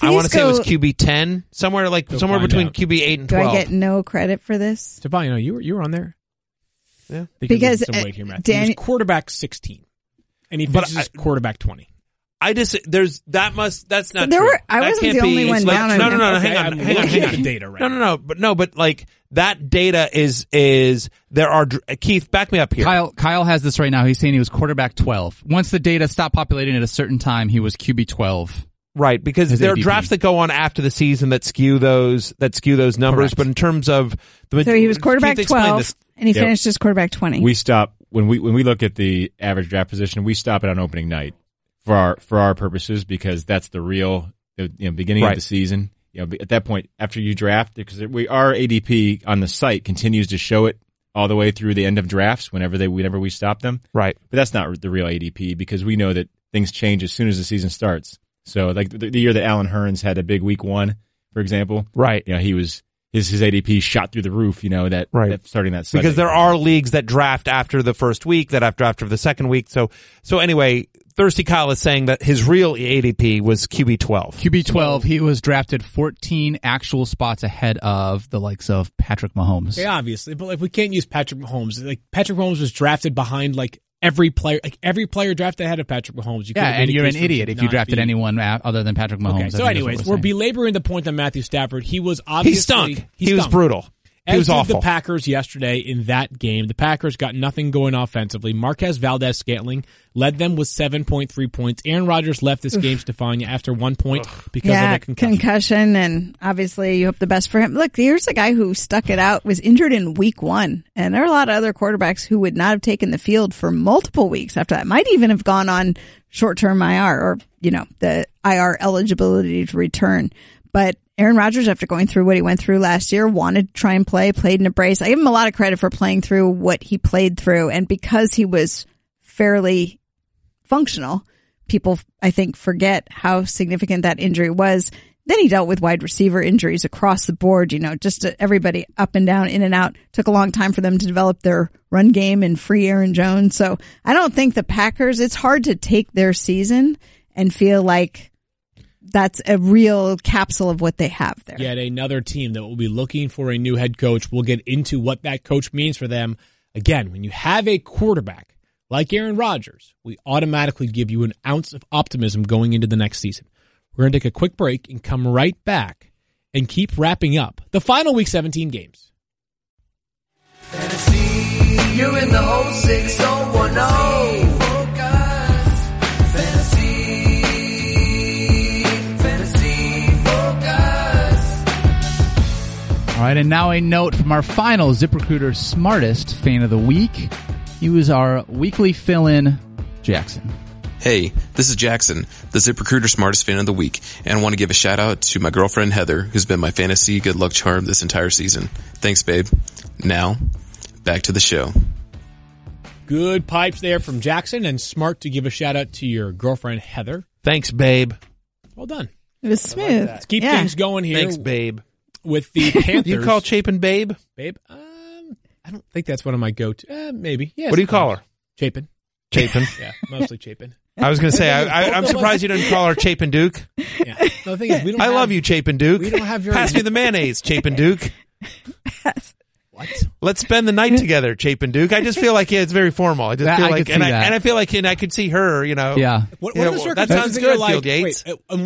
I want to say it was QB 10, somewhere between QB 8 and 12. Do I get no credit for this? Stefania, you were on there. Yeah, because he was quarterback 16, and he finishes quarterback 20. That's not true. I wasn't the only one down on that. No, hang on. The data right. But that data is there are Keith, back me up here. Kyle has this right now. He's saying he was quarterback 12. Once the data stopped populating at a certain time, he was QB 12. Right, because there are drafts that go on after the season that skew those numbers. Correct. But in terms of so he was quarterback 12 and he finished as quarterback 20. We stop when we look at the average draft position. We stop it on opening night. For our purposes, because that's the real beginning of the season. At that point, after you draft, because our ADP on the site continues to show it all the way through the end of drafts whenever we stop them. Right, but that's not the real ADP because we know that things change as soon as the season starts. So, like the year that Allen Hurns had a big week one, for example. Right, he was. His ADP shot through the roof, starting that Sunday. Because there are leagues that draft after the first week, that draft after the second week. So anyway, Thirsty Kyle is saying that his real ADP was QB 12. QB 12, he was drafted 14 actual spots ahead of the likes of Patrick Mahomes. Yeah, obviously, but we can't use Patrick Mahomes. Patrick Mahomes was drafted behind every player drafted ahead of Patrick Mahomes. And you're an idiot if you drafted anyone other than Patrick Mahomes. Okay, so anyways, we're belaboring the point on Matthew Stafford. He was obviously... He stunk. He was brutal. He was awful. The Packers yesterday in that game, the Packers got nothing going offensively. Marquez Valdes-Scantling led them with 7.3 points. Aaron Rodgers left this game, Stefania, after 1 point because of a concussion. And obviously you hope the best for him. Look, here's a guy who stuck it out, was injured in week one. And there are a lot of other quarterbacks who would not have taken the field for multiple weeks after that. Might even have gone on short-term IR or, the IR eligibility to return. But Aaron Rodgers, after going through what he went through last year, wanted to try and play, played in a brace. I give him a lot of credit for playing through what he played through. And because he was fairly functional, people, I think, forget how significant that injury was. Then he dealt with wide receiver injuries across the board, just everybody up and down, in and out. Took a long time for them to develop their run game and free Aaron Jones. So I don't think the Packers, it's hard to take their season and feel like that's a real capsule of what they have there. Yet another team that will be looking for a new head coach. We'll get into what that coach means for them. Again, when you have a quarterback like Aaron Rodgers, we automatically give you an ounce of optimism going into the next season. We're going to take a quick break and come right back and keep wrapping up the final Week 17 games. Fantasy, you're in the 06010. All right, and now a note from our final ZipRecruiter Smartest Fan of the Week. He was our weekly fill-in, Jackson. Hey, this is Jackson, the ZipRecruiter Smartest Fan of the Week, and I want to give a shout out to my girlfriend Heather, who's been my fantasy good luck charm this entire season. Thanks, babe. Now, back to the show. Good pipes there from Jackson, and smart to give a shout out to your girlfriend Heather. Thanks, babe. Well done. It was smooth. Like, let's keep things going here. Thanks, babe. With the Panthers. Do you call Chapin babe? Babe? I don't think that's one of my go-to. Maybe. Yeah, what do you call her? Chapin. Chapin. Yeah, mostly Chapin. I was going to say, I'm surprised you didn't call her Chapin Duke. Yeah. No, the thing is, I love you, Chapin Duke. We don't have your... Pass me the mayonnaise, Chapin Duke. What? Let's spend the night together, Chapin Duke. I just feel like, it's very formal. I just feel like, I feel like, I could see her, you know. Yeah. What that sounds good, like, Field Yates. Wait, and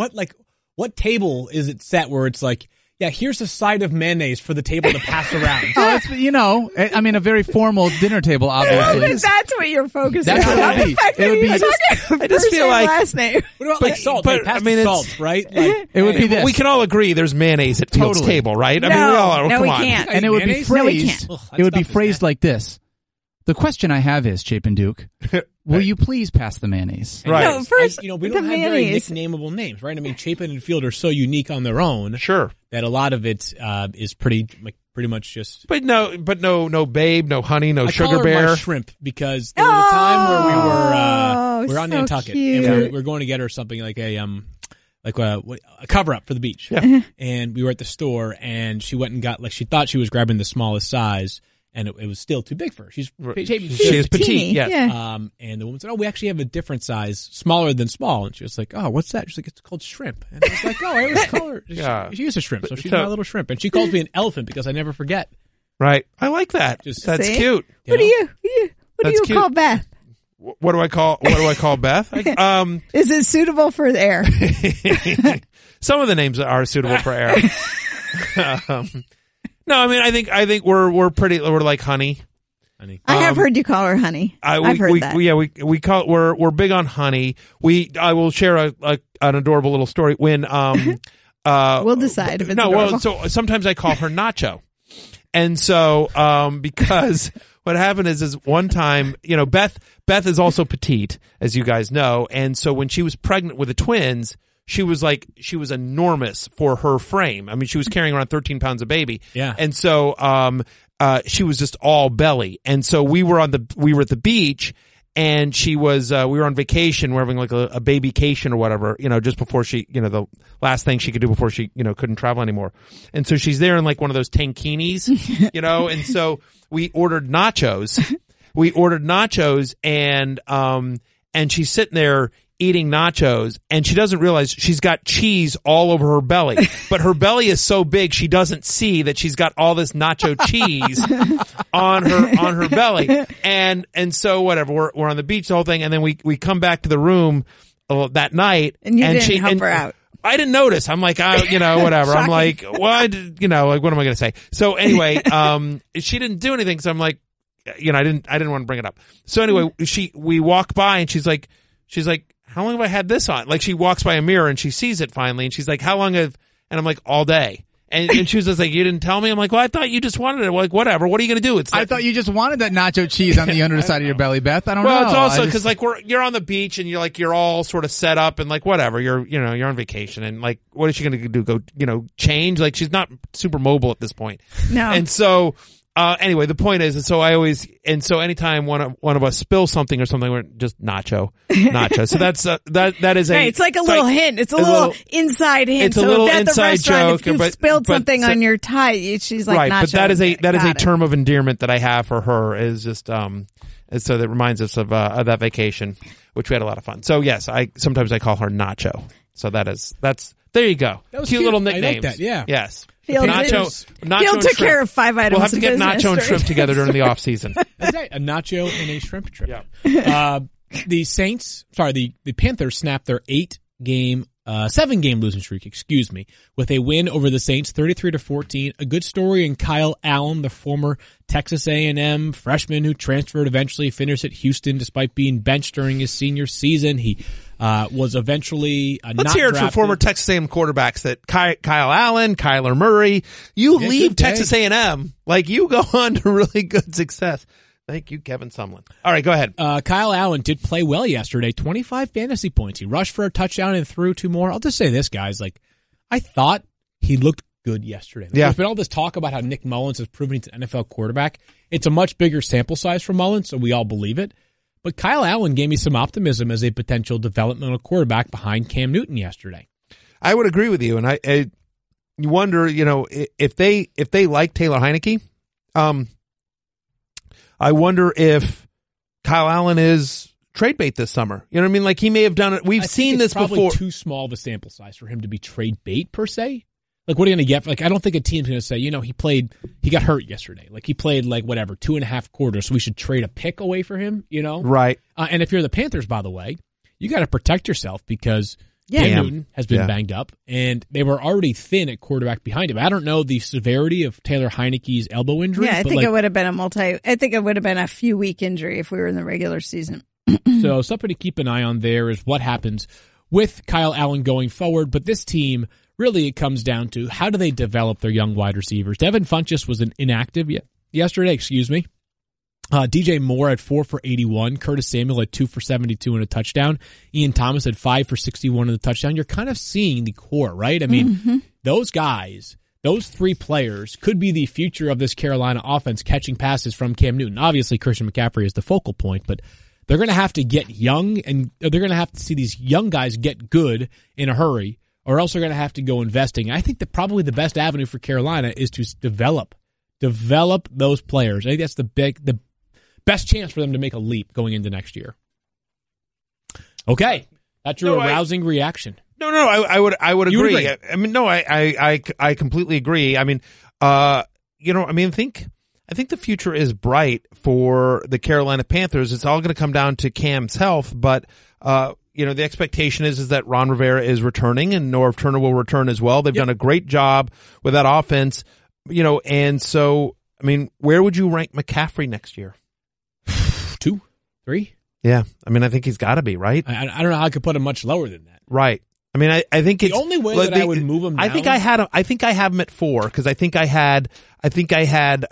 what table is it set where it's like, yeah, here's a side of mayonnaise for the table to pass around. Oh, it's, a very formal dinner table, obviously. But that's what you're focusing on. I just feel like last name. What about salt? But, salt, right? It would be this. We can all agree there's mayonnaise at Field's table, right? No, we can't. And it would be phrased. It would be phrased like this. The question I have is, Chapin Duke, will you please pass the mayonnaise? Right. No, first, we don't have very nicknameable names, right? I mean, Chapin and Field are so unique on their own. Sure. That a lot of it is pretty much just. But no, babe, no honey, no sugar bear. I call her my shrimp because there was a time where we were on Nantucket and we were going to get her something like a cover up for the beach. Yeah. And we were at the store and she went and got she thought she was grabbing the smallest size. And it was still too big for her. She is petite. Yes. Yeah. And the woman said, we actually have a different size, smaller than small. And she was like, what's that? She's like, it's called shrimp. And I was like, I always call her. She is a shrimp, so she's my little shrimp. And she calls me an elephant because I never forget. Right. I like that. That's cute. What do you call Beth? What do I call Beth? Is it suitable for air? Some of the names are suitable for air. No, I think we're like honey. Honey. I have heard you call her honey. I've heard that. We're big on honey. I will share an adorable little story when we'll decide if it's adorable. So sometimes I call her Nacho. And so because what happened is one time, Beth is also petite, as you guys know, and so when she was pregnant with the twins, she was enormous for her frame. I mean, she was carrying around 13 pounds of baby. Yeah. And so, she was just all belly. And so we were at the beach and she was, we were on vacation. We're having like a babycation or whatever, just before she, the last thing she could do before she, couldn't travel anymore. And so she's there in like one of those tankinis, and so we ordered nachos. And she's sitting there eating nachos, and she doesn't realize she's got cheese all over her belly. But her belly is so big she doesn't see that she's got all this nacho cheese on her belly. And so whatever, we're on the beach, the whole thing, and then we come back to the room that night, and she didn't help her out. I didn't notice. I'm like, whatever. I'm like, what? What am I going to say? So anyway, she didn't do anything. So I'm like, I didn't want to bring it up. So anyway, we walk by, and she's like. How long have I had this on? Like, she walks by a mirror and she sees it finally, and she's like, how long have, and I'm like, all day. And she was just like, you didn't tell me? I'm like, well, I thought you just wanted it. We're like, whatever. What are you going to do? I thought you just wanted that nacho cheese on the underside of your belly, Beth. I don't know. Well, it's also because you're on the beach and you're all sort of set up and whatever. You're on vacation and what is she going to do? Go, change? She's not super mobile at this point. No. And so, anyway, the point is, and so anytime one of us spills something or something, we're just nacho. So that's, that is it's like a little hint. It's a little inside hint. It's a little inside joke. If you spilled something on your tie, she's like, right, nacho. But that is a term of endearment that I have for her is just, so that reminds us of that vacation, which we had a lot of fun. So yes, sometimes I call her Nacho. So that's there you go. That was cute little nicknames. I like that, yeah. Yes. Field took care of 5 items. We'll have to get Nacho and shrimp together during the off season. That's right. A nacho and a shrimp trip. Yeah. The Panthers snapped their 7-game losing streak, with a win over the Saints, 33-14. A good story in Kyle Allen, the former Texas A&M freshman who transferred, eventually finished at Houston despite being benched during his senior season. He was eventually not drafted. Let's hear it for former Texas A&M quarterbacks that Kyle Allen, Kyler Murray. You leave Texas A&M, you go on to really good success. Thank you, Kevin Sumlin. All right, go ahead. Kyle Allen did play well yesterday. 25 fantasy points. He rushed for a touchdown and threw two more. I'll just say this, guys. Like, I thought he looked good yesterday. Like, yeah. There's been all this talk about how Nick Mullins has proven he's an NFL quarterback. It's a much bigger sample size for Mullins, so we all believe it. But Kyle Allen gave me some optimism as a potential developmental quarterback behind Cam Newton yesterday. I would agree with you, and I wonder, you know, if they like Taylor Heineke, I wonder if Kyle Allen is trade bait this summer. You know what I mean? Like, he may have done it. We've seen this before. It's probably too small of a sample size for him to be trade bait per se. Like, what are you going to get? Like, I don't think a team's going to say, you know, he got hurt yesterday. Like, he played, like, whatever, 2.5 quarters, so we should trade a pick away for him, you know? Right. And if you're the Panthers, by the way, you got to protect yourself because Cam Newton has been banged up, and they were already thin at quarterback behind him. I don't know the severity of Taylor Heineke's elbow injury. Yeah, I think it would have been a few-week injury if we were in the regular season. So something to keep an eye on there is what happens with Kyle Allen going forward, but this team... Really, it comes down to how do they develop their young wide receivers. Devin Funchess was inactive yesterday. DJ Moore at 4 for 81. Curtis Samuel at 2 for 72 and a touchdown. Ian Thomas at 5 for 61 and a touchdown. You're kind of seeing the core, right? I mean, those guys, those three players could be the future of this Carolina offense, catching passes from Cam Newton. Obviously, Christian McCaffrey is the focal point, but they're going to have to get young, and they're going to have to see these young guys get good in a hurry, or else they're going to have to go investing. I think that probably the best avenue for Carolina is to develop those players. I think that's the best chance for them to make a leap going into next year. Okay, that's your rousing reaction. No, I would agree. Would agree. I mean, no, I completely agree. I mean, I think the future is bright for the Carolina Panthers. It's all going to come down to Cam's health, but. You know, the expectation is that Ron Rivera is returning and Norv Turner will return as well. They've done a great job with that offense, you know, and so, I mean, where would you rank McCaffrey next year? 2, 3? Yeah. I mean, I think he's got to be, right? I don't know how I could put him much lower than that. Right. I mean, I think it's... The only way that I would move him down... I think I have him at 4 because I think I had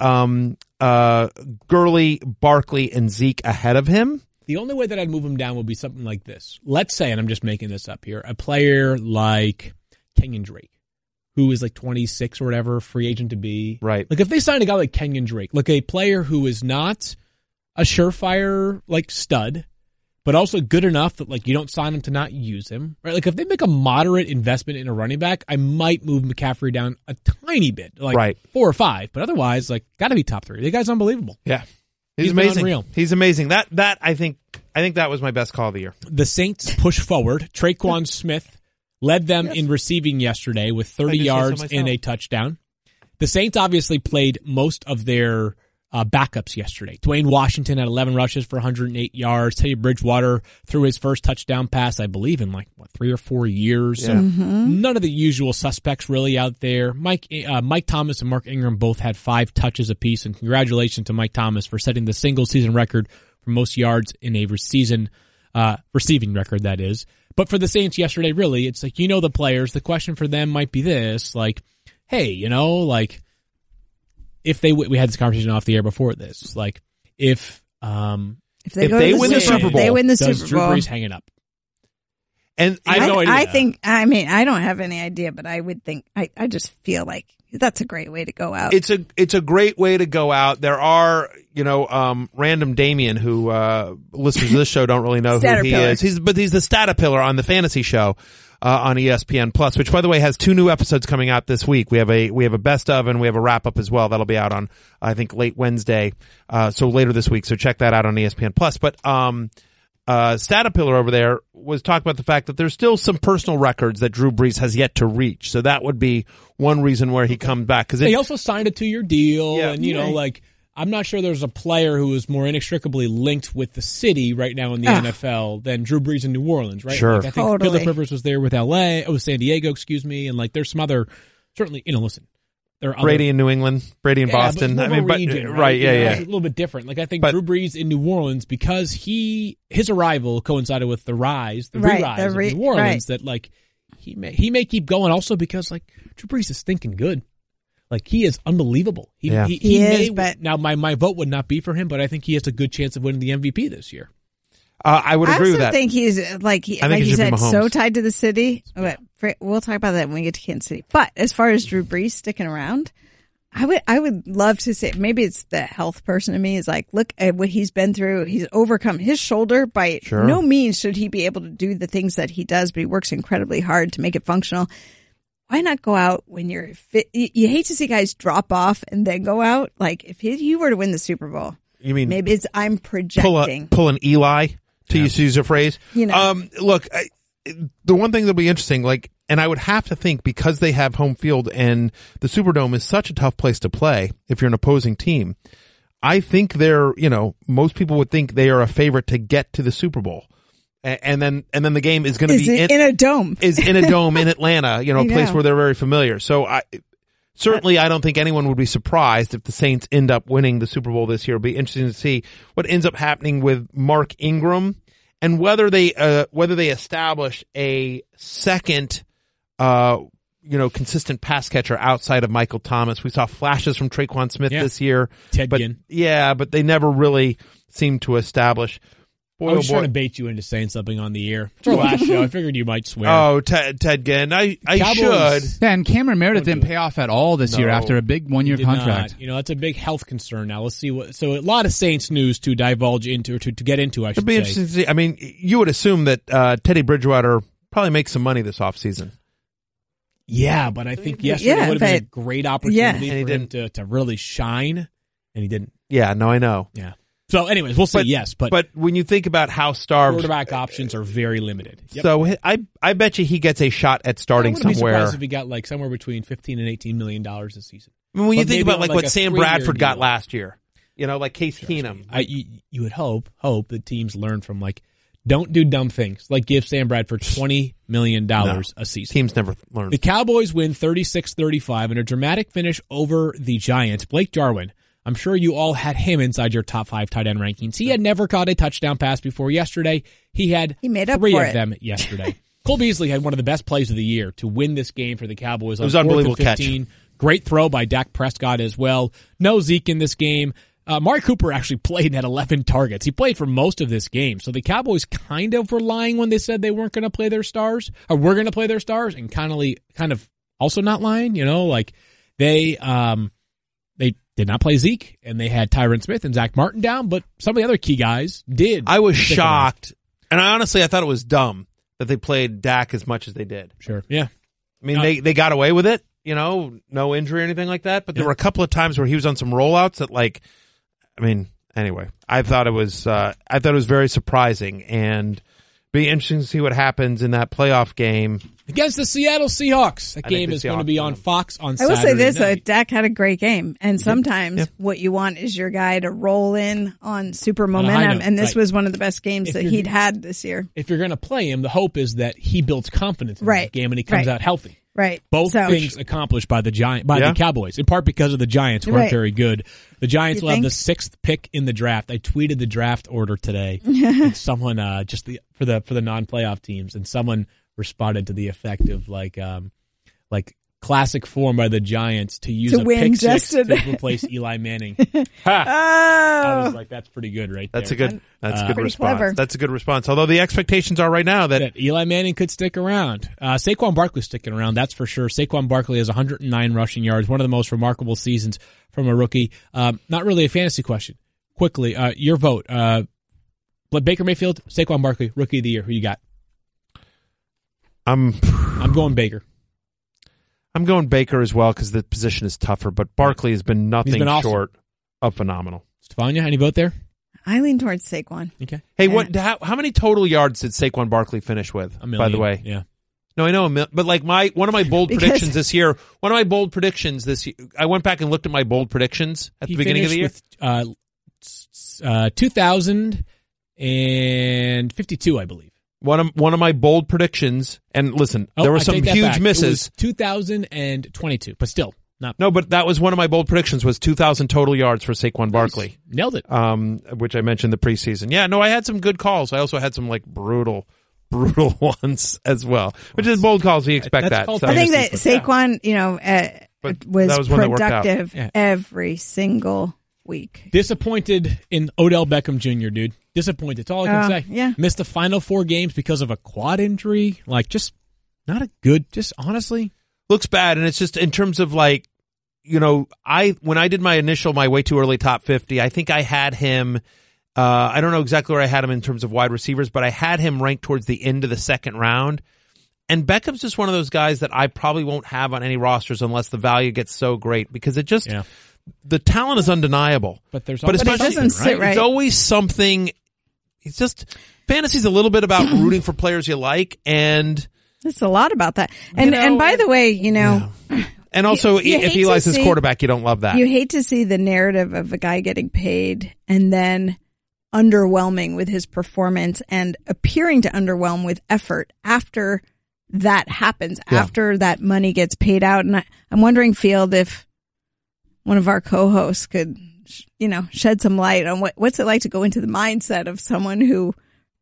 Gurley, Barkley, and Zeke ahead of him. The only way that I'd move him down would be something like this. Let's say, and I'm just making this up here, a player like Kenyon Drake, who is like 26 or whatever, free agent to be. Right. Like if they signed a guy like Kenyon Drake, like a player who is not a surefire like stud, but also good enough that like you don't sign him to not use him. Right. Like if they make a moderate investment in a running back, I might move McCaffrey down a tiny bit, like 4 or 5. But otherwise, like got to be top 3. The guy's unbelievable. Yeah. He's amazing. Unreal. He's amazing. That I think that was my best call of the year. The Saints push forward. Traquan Smith led them in receiving yesterday with 30 yards and a touchdown. The Saints obviously played most of their backups yesterday. Dwayne Washington had 11 rushes for 108 yards. Teddy Bridgewater threw his first touchdown pass, I believe, in like 3 or 4 years. Yeah. So none of the usual suspects really out there. Mike Thomas and Mark Ingram both had 5 touches apiece, and congratulations to Mike Thomas for setting the single season record for most yards in a season, receiving record, that is. But for the Saints yesterday, really, it's like, you know, the players, the question for them might be this, like, hey, you know, like, if they we had this conversation off the air before this, like if they win the Super Bowl, does Drew Brees hanging up? And I have no idea. I don't have any idea, but I would think I just feel like that's a great way to go out. It's a great way to go out. There are, you know, random Damien who listeners to this show don't really know who he is. He's the Statapillar on the Fantasy Show. On ESPN Plus, which by the way has 2 new episodes coming out this week. We have a best of and we have a wrap up as well. That'll be out on, I think, late Wednesday. So later this week. So check that out on ESPN Plus. But, Statapillar over there was talking about the fact that there's still some personal records that Drew Brees has yet to reach. So that would be one reason where he comes back. Cause they also signed a 2-year deal and you know, like, I'm not sure there's a player who is more inextricably linked with the city right now in the NFL than Drew Brees in New Orleans, right? Sure. Like, I think Phillip Rivers was there with San Diego, and like there's some other, certainly, you know, listen. There are Brady in New England, Brady in Boston. But it's a little bit different. Like I think Drew Brees in New Orleans, because his arrival coincided with the rise, the re-rise of New Orleans, that like he may keep going also because like Drew Brees is thinking good. Like, he is unbelievable. He is, but... Now, my vote would not be for him, but I think he has a good chance of winning the MVP this year. I would agree with that. I think he's, like you said, so tied to the city. But we'll talk about that when we get to Kansas City. But as far as Drew Brees sticking around, I would love to say, maybe it's the health person in me is like, look at what he's been through. He's overcome his shoulder. By no means should he be able to do the things that he does, but he works incredibly hard to make it functional. Why not go out when you're fit? You hate to see guys drop off and then go out. Like, if he were to win the Super Bowl, you mean maybe it's I'm projecting. Pull an Eli, to use a phrase. You know, look, the one thing that'll be interesting, like, and I would have to think, because they have home field and the Superdome is such a tough place to play if you're an opposing team. I think they're, most people would think they are a favorite to get to the Super Bowl. And then the game is going to be in a dome in Atlanta, a place where they're very familiar. So I don't think anyone would be surprised if the Saints end up winning the Super Bowl this year. It'll be interesting to see what ends up happening with Mark Ingram and whether they establish a second, consistent pass catcher outside of Michael Thomas. We saw flashes from Traquan Smith this year, but they never really seemed to establish. I was trying to bait you into saying something on the air. It's our last show. I figured you might swear. Oh, Ted Ginn. I should. Yeah, and Cameron Meredith didn't pay off at all this year after a big one-year contract. Not. That's a big health concern now. Let's see what. So a lot of Saints news to divulge into, or to get into, I should say. It'd be interesting to see. I mean, you would assume that Teddy Bridgewater probably makes some money this offseason. Yeah, but I think yesterday would have been a great opportunity for him to really shine, and he didn't. Yeah, no, I know. Yeah. So anyways, we'll say yes. But when you think about how starved quarterback options are very limited. Yep. So I bet you he gets a shot at starting somewhere. I wouldn't be surprised if he got like somewhere between $15 and $18 million this season. I mean, when you think about like what Sam Bradford got last year, like Case Keenum. You would hope that teams learn from, like, don't do dumb things. Like, give Sam Bradford $20 million a season. Teams never learn. The Cowboys win 36-35 in a dramatic finish over the Giants. Blake Jarwin. I'm sure you all had him inside your top 5 tight end rankings. He had never caught a touchdown pass before yesterday. He made up three of them yesterday. Cole Beasley had one of the best plays of the year to win this game for the Cowboys. It was an unbelievable catch. Great throw by Dak Prescott as well. No Zeke in this game. Amari Cooper actually played and had 11 targets. He played for most of this game. So the Cowboys kind of were lying when they said they weren't going to play their stars, or were going to play their stars, and kind of also not lying, like they did not play Zeke, and they had Tyron Smith and Zach Martin down, but some of the other key guys did. I was shocked, and I thought it was dumb that they played Dak as much as they did. Sure, yeah. I mean, they got away with it, no injury or anything like that, but there were a couple of times where he was on some rollouts that, like, I mean, anyway, I thought it was very surprising, and be interesting to see what happens in that playoff game against the Seattle Seahawks. That game is going to be on Fox on Saturday. I will say this, Dak had a great game. And sometimes what you want is your guy to roll in on super momentum. And this was one of the best games that he'd had this year. If you're going to play him, the hope is that he builds confidence in the game and he comes out healthy. Right. Both things accomplished by the the Cowboys, in part because of the Giants weren't very good. The Giants will have the 6th pick in the draft. I tweeted the draft order today, and someone for the non-playoff teams, and someone responded to the effect of like classic form by the Giants to use a pick six to replace Eli Manning. Ha! Oh. I was like, that's pretty good, right? That's a good response. Clever. That's a good response. Although the expectations are right now that Eli Manning could stick around. Saquon Barkley's sticking around, that's for sure. Saquon Barkley has 109 rushing yards, one of the most remarkable seasons from a rookie. Not really a fantasy question. Quickly, your vote. Baker Mayfield, Saquon Barkley, Rookie of the Year. Who you got? I'm going Baker. I'm going Baker as well because the position is tougher, but Barkley has been nothing short of phenomenal. Stefania, any vote there? I lean towards Saquon. Okay. Hey, how many total yards did Saquon Barkley finish with, 1 million, by the way? Yeah. No, I know, but like one of my bold predictions this year, I went back and looked at my bold predictions at the beginning of the year. With, 2,052, I believe. One of my bold predictions, and listen, there were some huge misses. 2,022, but still not. No, but that was one of my bold predictions was 2,000 total yards for Saquon Barkley. Nailed it. Which I mentioned the preseason. Yeah, no, I had some good calls. I also had some like brutal ones as well, which is bold calls. You expect that. So I think that Saquon, but it was productive every single week. Disappointed in Odell Beckham Jr., dude. Disappointed. That's all I can say. Yeah. Missed the final four games because of a quad injury. Like, just not a good, just honestly. Looks bad, and it's just in terms of like, you know, when I did my way too early top 50, I think I had him, I don't know exactly where I had him in terms of wide receivers, but I had him ranked towards the end of the second round. And Beckham's just one of those guys that I probably won't have on any rosters unless the value gets so great, because it just, the talent is undeniable. But there's always something, right? It's always something. It's just, fantasy's a little bit about rooting for players you like, and it's a lot about that. And and by the way, you know, and also if Eli's his quarterback, you don't love that. You hate to see the narrative of a guy getting paid and then underwhelming with his performance and appearing to underwhelm with effort after that happens, after that money gets paid out. And I'm wondering, Field, if one of our co-hosts could, you know, shed some light on what's it like to go into the mindset of someone who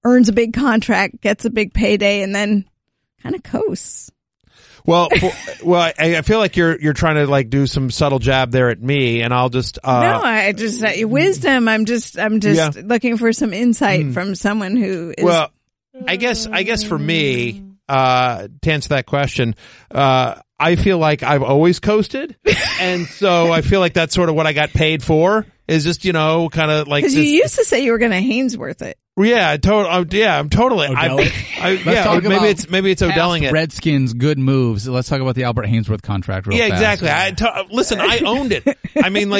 earns a big contract, gets a big payday, and then kind of coasts. Well, I feel like you're trying to like do some subtle jab there at me, and I'll just no, I just wisdom. I'm just looking for some insight from someone who is. Well, I guess for me, to answer that question, I feel like I've always coasted, and so I feel like that's sort of what I got paid for. Is just, you know, kind of like, because you used to say you were going to Hainsworth it. Yeah, I'm totally. Maybe it's Odelling it. Redskins good moves. Let's talk about the Albert Hainsworth contract real fast. Exactly. Listen, I owned it. I mean,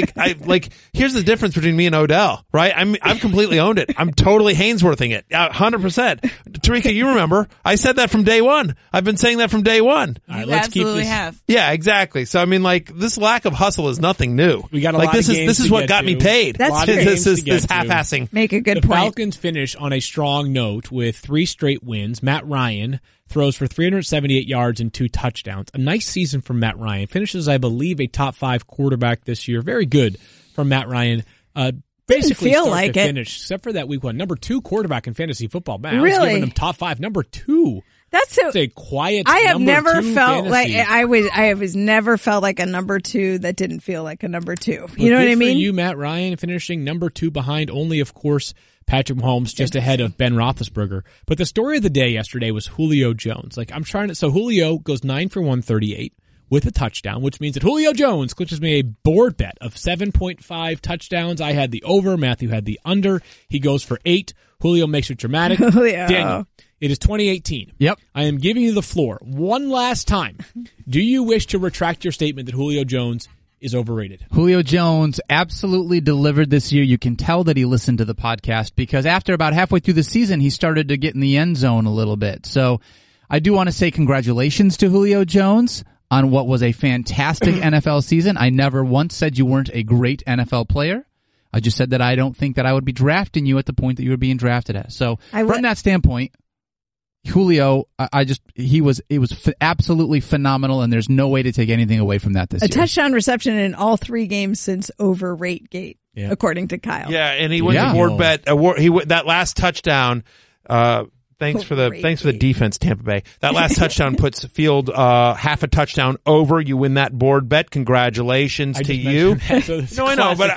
here's the difference between me and Odell, right? I've completely owned it. I'm totally Hainsworthing it. 100%. Tariqa, you remember I said that from day one. I've been saying that from day one. All right, let's absolutely keep this. Have. Yeah, exactly. So I mean, like, this lack of hustle is nothing new. We got a lot of games. This is what got me paid. That's true. This half-assing. Make a good point. The Falcons finish on a strong note with 3 straight wins. Matt Ryan throws for 378 yards and 2 touchdowns. A nice season from Matt Ryan. Finishes, I believe, a top 5 quarterback this year. Very good from Matt Ryan. Basically feel like to finish, except for that week one. Number 2 quarterback in fantasy football. Man, really? I was giving him top 5. Number 2. That's a quiet. I have never felt fantasy. Like I was never felt like a number 2 that didn't feel like a number 2. But you know what I mean? For you, Matt Ryan, finishing number 2 behind only, of course, Patrick Mahomes, just ahead of Ben Roethlisberger. But the story of the day yesterday was Julio Jones. Like, I'm trying to, so Julio goes 9 for 138 with a touchdown, which means that Julio Jones clinches me a board bet of 7.5 touchdowns. I had the over. Matthew had the under. He goes for 8. Julio makes it dramatic. Julio. Daniel, it is 2018. Yep. I am giving you the floor one last time. Do you wish to retract your statement that Julio Jones is overrated? Julio Jones absolutely delivered this year. You can tell that he listened to the podcast, because after about halfway through the season, he started to get in the end zone a little bit. So I do want to say congratulations to Julio Jones on what was a fantastic NFL season. I never once said you weren't a great NFL player. I just said that I don't think that I would be drafting you at the point that you were being drafted at. So from that standpoint, Julio, it was absolutely phenomenal, and there's no way to take anything away from that this year. A touchdown reception in all 3 games since Overrategate, according to Kyle. Yeah, and he went to board bet. That last touchdown. Thanks for the defense, Tampa Bay. That last touchdown puts Field half a touchdown over. You win that board bet. Congratulations to you. I know, but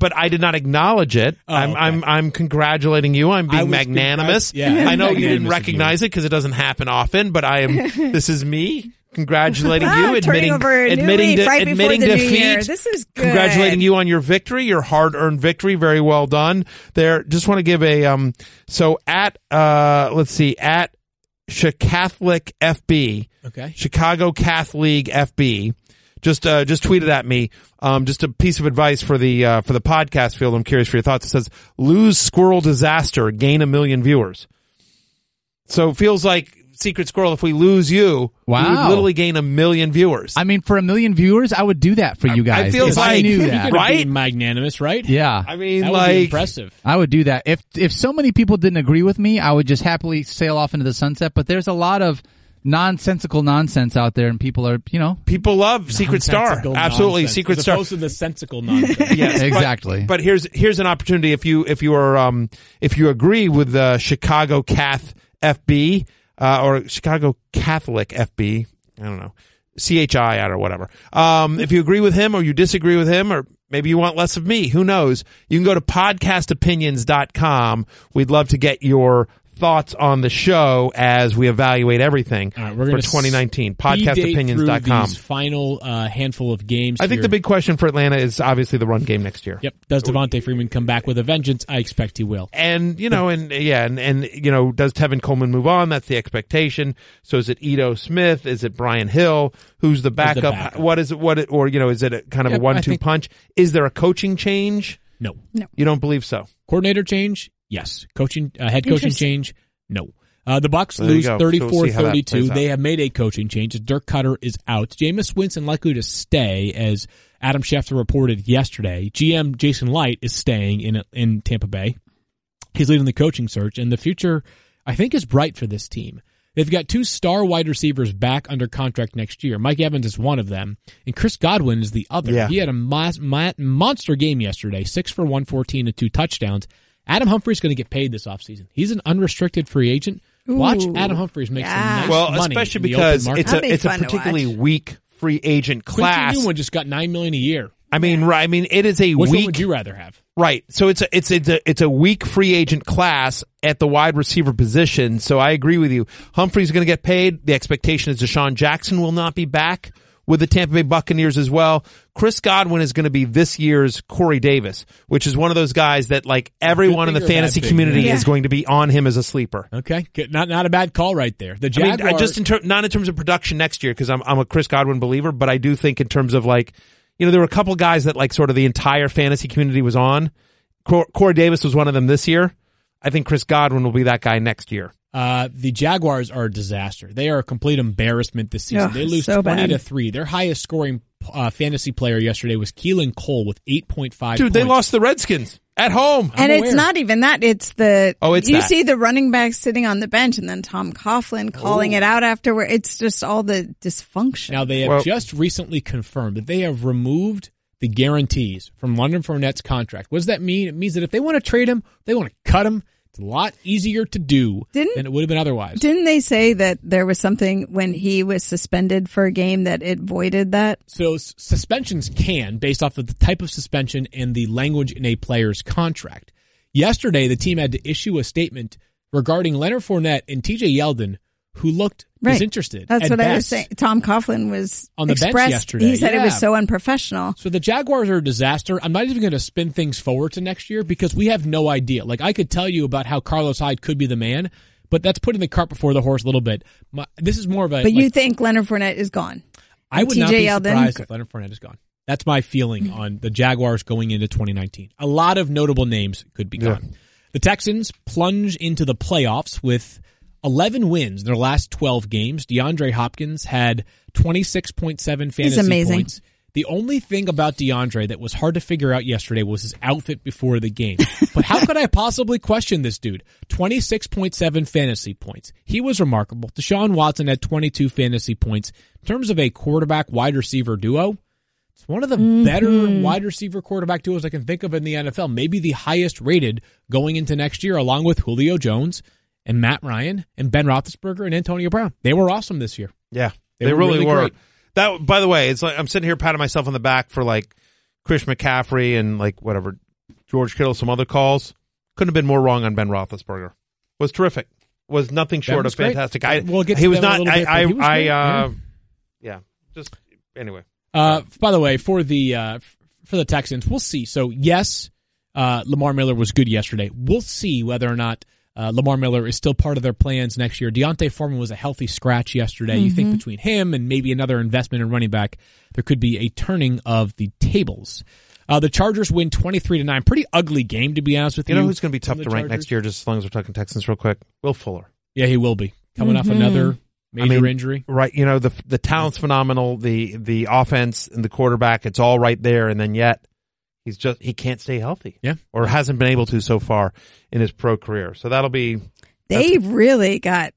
but I did not acknowledge it. I'm congratulating you. I'm being magnanimous. I know you didn't recognize it because it doesn't happen often, but I am. This is me congratulating you, admitting defeat. This is good. Congratulating you on your victory, your hard-earned victory. Very well done there. Just want to give a at Catholic FB, okay, Chicago Catholic FB, just tweeted at me just a piece of advice for the podcast, Field. I'm curious for your thoughts. It says, lose squirrel disaster, gain a million viewers. So it feels like Secret Squirrel, if we lose you, we would literally gain a million viewers. I mean, for a million viewers, I would do that for you guys. I feel like I knew that, right? Magnanimous, right? Yeah. I mean, that would be impressive. I would do that. If so many people didn't agree with me, I would just happily sail off into the sunset. But there's a lot of nonsensical nonsense out there, and people are, you know, people love Secret Star, absolutely nonsense. Secret Star, as opposed to the sensical nonsense. Yes, exactly. But here's an opportunity if you agree with the Chicago Cath FB. Or Chicago Catholic FB, I don't know. CHI or whatever. If you agree with him or you disagree with him, or maybe you want less of me, who knows? You can go to podcastopinions.com. We'd love to get your thoughts on the show as we evaluate everything for 2019. Podcastopinions.com. Final handful of games. I think the big question for Atlanta is obviously the run game next year. Yep. Does Devontae Freeman come back with a vengeance? I expect he will. And, you know, and does Tevin Coleman move on? That's the expectation. So is it Ito Smith? Is it Brian Hill? Who's the backup? What is it? Is it a one-two punch? Is there a coaching change? No. You don't believe so? Coordinator change? Yes. Head coaching change? No. The Bucs lose 34-32. They have made a coaching change. Dirk Cutter is out. Jameis Winston likely to stay, as Adam Schefter reported yesterday. GM Jason Light is staying in Tampa Bay. He's leading the coaching search, and the future, I think, is bright for this team. They've got two star wide receivers back under contract next year. Mike Evans is one of them, and Chris Godwin is the other. Yeah. He had a monster game yesterday, 6 for 114 and 2 touchdowns. Adam Humphrey's going to get paid this offseason. He's an unrestricted free agent. Ooh, watch Adam Humphreys make some nice money. Well, especially because it's a particularly weak free agent class. Quincy Newman just got $9 million a year. I mean, right? I mean, it is a weak. Which one would you rather have? Right. So it's a weak free agent class at the wide receiver position. So I agree with you. Humphrey's going to get paid. The expectation is Deshaun Jackson will not be back with the Tampa Bay Buccaneers as well. Chris Godwin is going to be this year's Corey Davis, which is one of those guys that, like, everyone in the fantasy community is going to be on him as a sleeper. Okay, not a bad call right there. The Jaguars, I mean, not in terms of production next year, because I'm a Chris Godwin believer, but I do think in terms of, like, you know, there were a couple guys that, like, sort of the entire fantasy community was on. Corey Davis was one of them this year. I think Chris Godwin will be that guy next year. The Jaguars are a disaster. They are a complete embarrassment this season. They lose 20-3. Their highest scoring fantasy player yesterday was Keelan Cole with 8.5 points. Dude, they lost the Redskins at home. And it's not even that. It's the see the running back sitting on the bench and then Tom Coughlin calling it out afterward. It's just all the dysfunction. Now, they have just recently confirmed that they have removed the guarantees from Leonard Fournette's contract. What does that mean? It means that if they want to trade him, they want to cut him, it's a lot easier to do than it would have been otherwise. Didn't they say that there was something when he was suspended for a game that it voided that? So suspensions can, based off of the type of suspension and the language in a player's contract. Yesterday, the team had to issue a statement regarding Leonard Fournette and TJ Yeldon, who looked disinterested. That's what I was saying. Tom Coughlin was on the bench yesterday. He said it was so unprofessional. So the Jaguars are a disaster. I'm not even going to spin things forward to next year because we have no idea. Like, I could tell you about how Carlos Hyde could be the man, but that's putting the cart before the horse a little bit. This is more of a... But you think Leonard Fournette is gone? I would not be surprised if Leonard Fournette is gone. That's my feeling on the Jaguars going into 2019. A lot of notable names could be gone. Yeah. The Texans plunge into the playoffs with 11 wins in their last 12 games. DeAndre Hopkins had 26.7 fantasy points. The only thing about DeAndre that was hard to figure out yesterday was his outfit before the game. But how could I possibly question this dude? 26.7 fantasy points. He was remarkable. Deshaun Watson had 22 fantasy points. In terms of a quarterback-wide receiver duo, it's one of the better wide receiver quarterback duos I can think of in the NFL. Maybe the highest rated going into next year, along with Julio Jones and Matt Ryan and Ben Roethlisberger and Antonio Brown. They were awesome this year. Yeah, they really were. Great. That, by the way, it's like I'm sitting here patting myself on the back for, like, Chris McCaffrey and, like, whatever, George Kittle, some other calls. Couldn't have been more wrong on Ben Roethlisberger. Was terrific. Was nothing short of fantastic. Anyway. By the way, for the Texans, we'll see. So yes, Lamar Miller was good yesterday. We'll see whether or not Lamar Miller is still part of their plans next year. Deontay Foreman was a healthy scratch yesterday. You think between him and maybe another investment in running back, there could be a turning of the tables. The Chargers win 23-9. Pretty ugly game, to be honest with you. You know who's going to be tough to rank next year, just as long as we're talking Texans real quick? Will Fuller. Yeah, he will be. Coming off another major injury. Right. You know, the talent's phenomenal. The offense and the quarterback, it's all right there. And then yet, he can't stay healthy. Yeah. Or hasn't been able to so far in his pro career. So that'll be... They really got,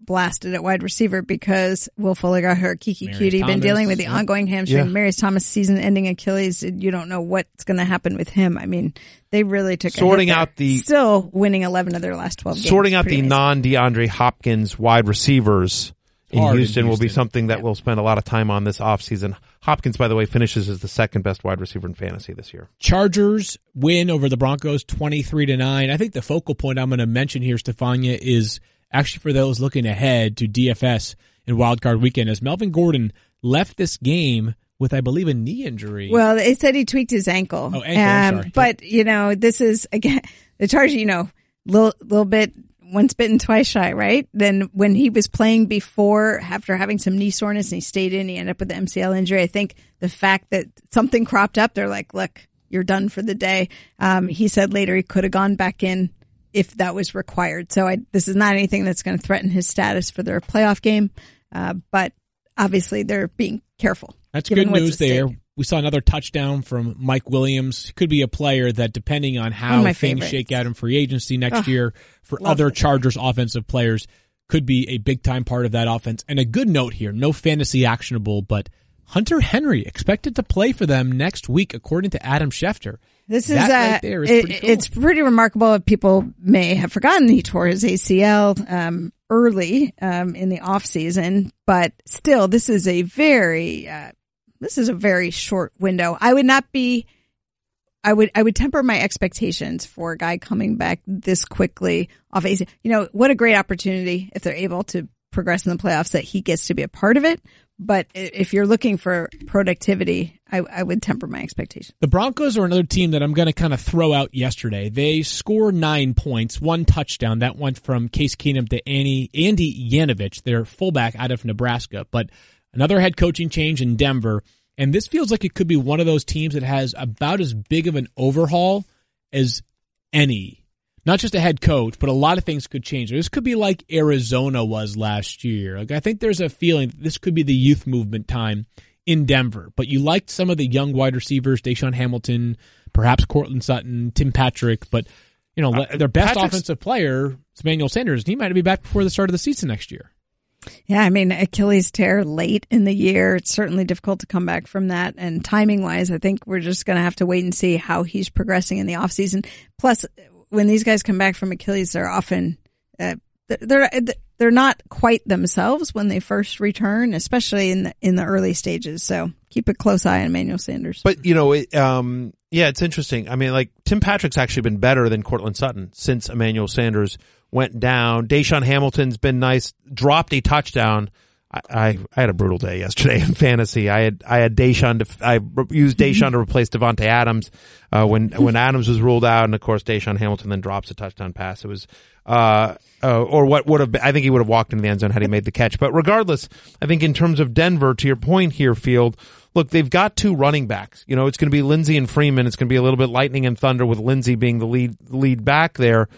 blasted at wide receiver because Will Fuller got hurt. Kiki Cutie's been dealing with the ongoing hamstring. Yeah. Marius Thomas season-ending Achilles. You don't know what's going to happen with him. I mean, they really took still winning 11 of their last 12 games. Sorting out the non-DeAndre Hopkins wide receivers in Houston will be something that we'll spend a lot of time on this offseason. Hopkins, by the way, finishes as the second best wide receiver in fantasy this year. Chargers win over the Broncos 23-9. I think the focal point I'm going to mention here, Stefania, is actually for those looking ahead to DFS in wildcard weekend, as Melvin Gordon left this game with, I believe, a knee injury. Well, they said he tweaked his ankle. Oh, ankle, sorry. But, you know, this is, again, the Chargers, you know, little bit once bitten, twice shy, right? Then when he was playing before, after having some knee soreness, and he stayed in, he ended up with the MCL injury. I think the fact that something cropped up, they're like, look, you're done for the day. He said later he could have gone back in if that was required. So this is not anything that's going to threaten his status for their playoff game. But obviously they're being careful. That's good news there. We saw another touchdown from Mike Williams. Could be a player that, depending on how things shake out in free agency next year for other Chargers offensive players, could be a big-time part of that offense. And a good note here, no fantasy actionable, but Hunter Henry expected to play for them next week, according to Adam Schefter. This is pretty cool. It's pretty remarkable. People may have forgotten he tore his ACL early in the offseason, but still, this is a very very short window. I would temper my expectations for a guy coming back this quickly off ACL. You know, what a great opportunity if they're able to progress in the playoffs that he gets to be a part of it. But if you're looking for productivity, I would temper my expectations. The Broncos are another team that I'm going to kind of throw out yesterday. They score 9 points, one touchdown. That went from Case Keenum to Andy Yanovich, their fullback out of Nebraska. But another head coaching change in Denver. And this feels like it could be one of those teams that has about as big of an overhaul as any. Not just a head coach, but a lot of things could change. This could be like Arizona was last year. Like, I think there's a feeling that this could be the youth movement time in Denver. But you liked some of the young wide receivers, Deshaun Hamilton, perhaps Cortland Sutton, Tim Patrick. But, you know, their best offensive player is Emmanuel Sanders. He might be back before the start of the season next year. Yeah, I mean, Achilles tear late in the year. It's certainly difficult to come back from that. And timing-wise, I think we're just going to have to wait and see how he's progressing in the offseason. Plus, when these guys come back from Achilles, they're often they're not quite themselves when they first return, especially in the early stages. So keep a close eye on Emmanuel Sanders. But you know, it's interesting. I mean, like Tim Patrick's actually been better than Cortland Sutton since Emmanuel Sanders went down. Deshaun Hamilton's been nice. Dropped a touchdown. I had a brutal day yesterday in fantasy. I had Deshaun. I used Deshaun to replace Devontae Adams when Adams was ruled out, and of course Deshaun Hamilton then drops a touchdown pass. It was or what would have been, I think he would have walked into the end zone had he made the catch. But regardless, I think in terms of Denver, to your point here, Field, look, they've got two running backs. You know, it's going to be Lindsey and Freeman. It's going to be a little bit lightning and thunder with Lindsey being the lead back there.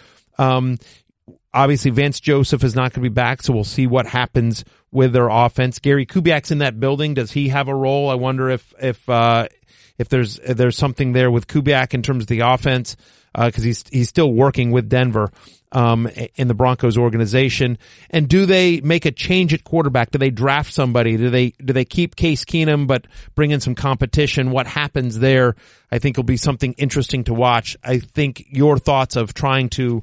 Obviously, Vance Joseph is not going to be back, so we'll see what happens with their offense. Gary Kubiak's in that building. Does he have a role? I wonder if there's something there with Kubiak in terms of the offense, because he's still working with Denver in the Broncos organization. And do they make a change at quarterback? Do they draft somebody? Do they keep Case Keenum but bring in some competition? What happens there? I think will be something interesting to watch. I think your thoughts of trying to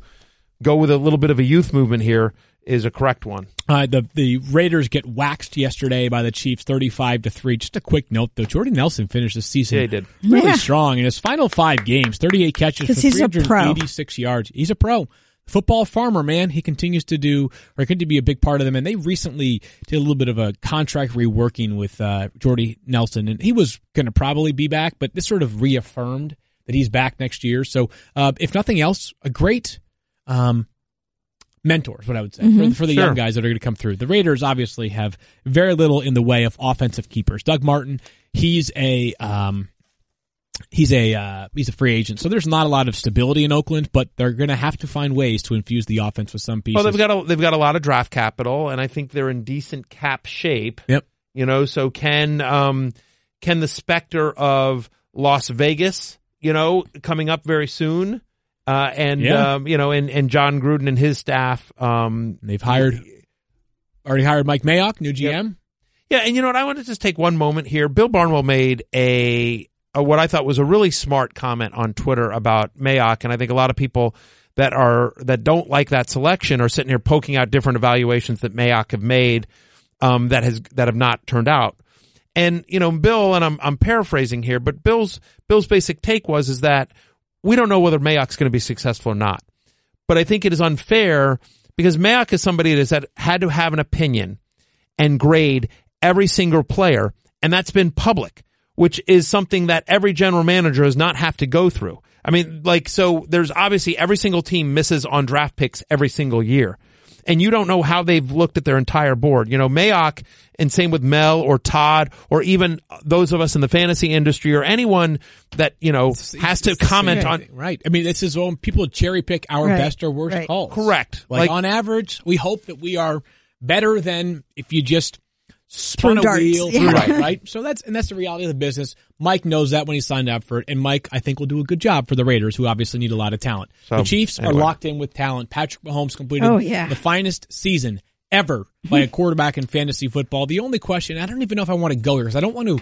go with a little bit of a youth movement here is a correct one. The Raiders get waxed yesterday by the Chiefs, 35-3. Just a quick note, though, Jordy Nelson finished the season really strong in his final 5 games, 38 catches for 386 yards. He's a pro. Football farmer, man. He continues to do, or could be a big part of them. And they recently did a little bit of a contract reworking with Jordy Nelson. And he was going to probably be back, but this sort of reaffirmed that he's back next year. So if nothing else, a great mentors, what I would say, for the young guys that are going to come through. The Raiders obviously have very little in the way of offensive keepers. Doug Martin, he's a free agent, so there's not a lot of stability in Oakland. But they're going to have to find ways to infuse the offense with some pieces. Well, they've got a lot of draft capital, and I think they're in decent cap shape. Yep. You know, so can the specter of Las Vegas, you know, coming up very soon. And John Gruden and his staff, they've already hired Mike Mayock, new GM. Yeah. And you know what? I want to just take one moment here. Bill Barnwell made a what I thought was a really smart comment on Twitter about Mayock, and I think a lot of people that don't like that selection are sitting here poking out different evaluations that Mayock have made. that have not turned out. And, you know, Bill, and I'm paraphrasing here, but Bill's basic take was that we don't know whether Mayock's going to be successful or not. But I think it is unfair because Mayock is somebody that has had to have an opinion and grade every single player, and that's been public, which is something that every general manager does not have to go through. I mean, like, so there's obviously every single team misses on draft picks every single year. And you don't know how they've looked at their entire board. You know, Mayock, and same with Mel or Todd, or even those of us in the fantasy industry, or anyone that, you know, has to comment on. Right. I mean, this is when people cherry pick our best or worst calls. Correct. Like, on average, we hope that we are better than if you just spun a wheel. Yeah. Right. So that's the reality of the business. Mike knows that when he signed up for it. And Mike, I think, will do a good job for the Raiders, who obviously need a lot of talent. So, the Chiefs are locked in with talent. Patrick Mahomes completed the finest season ever by a quarterback in fantasy football. The only question, I don't even know if I want to go here because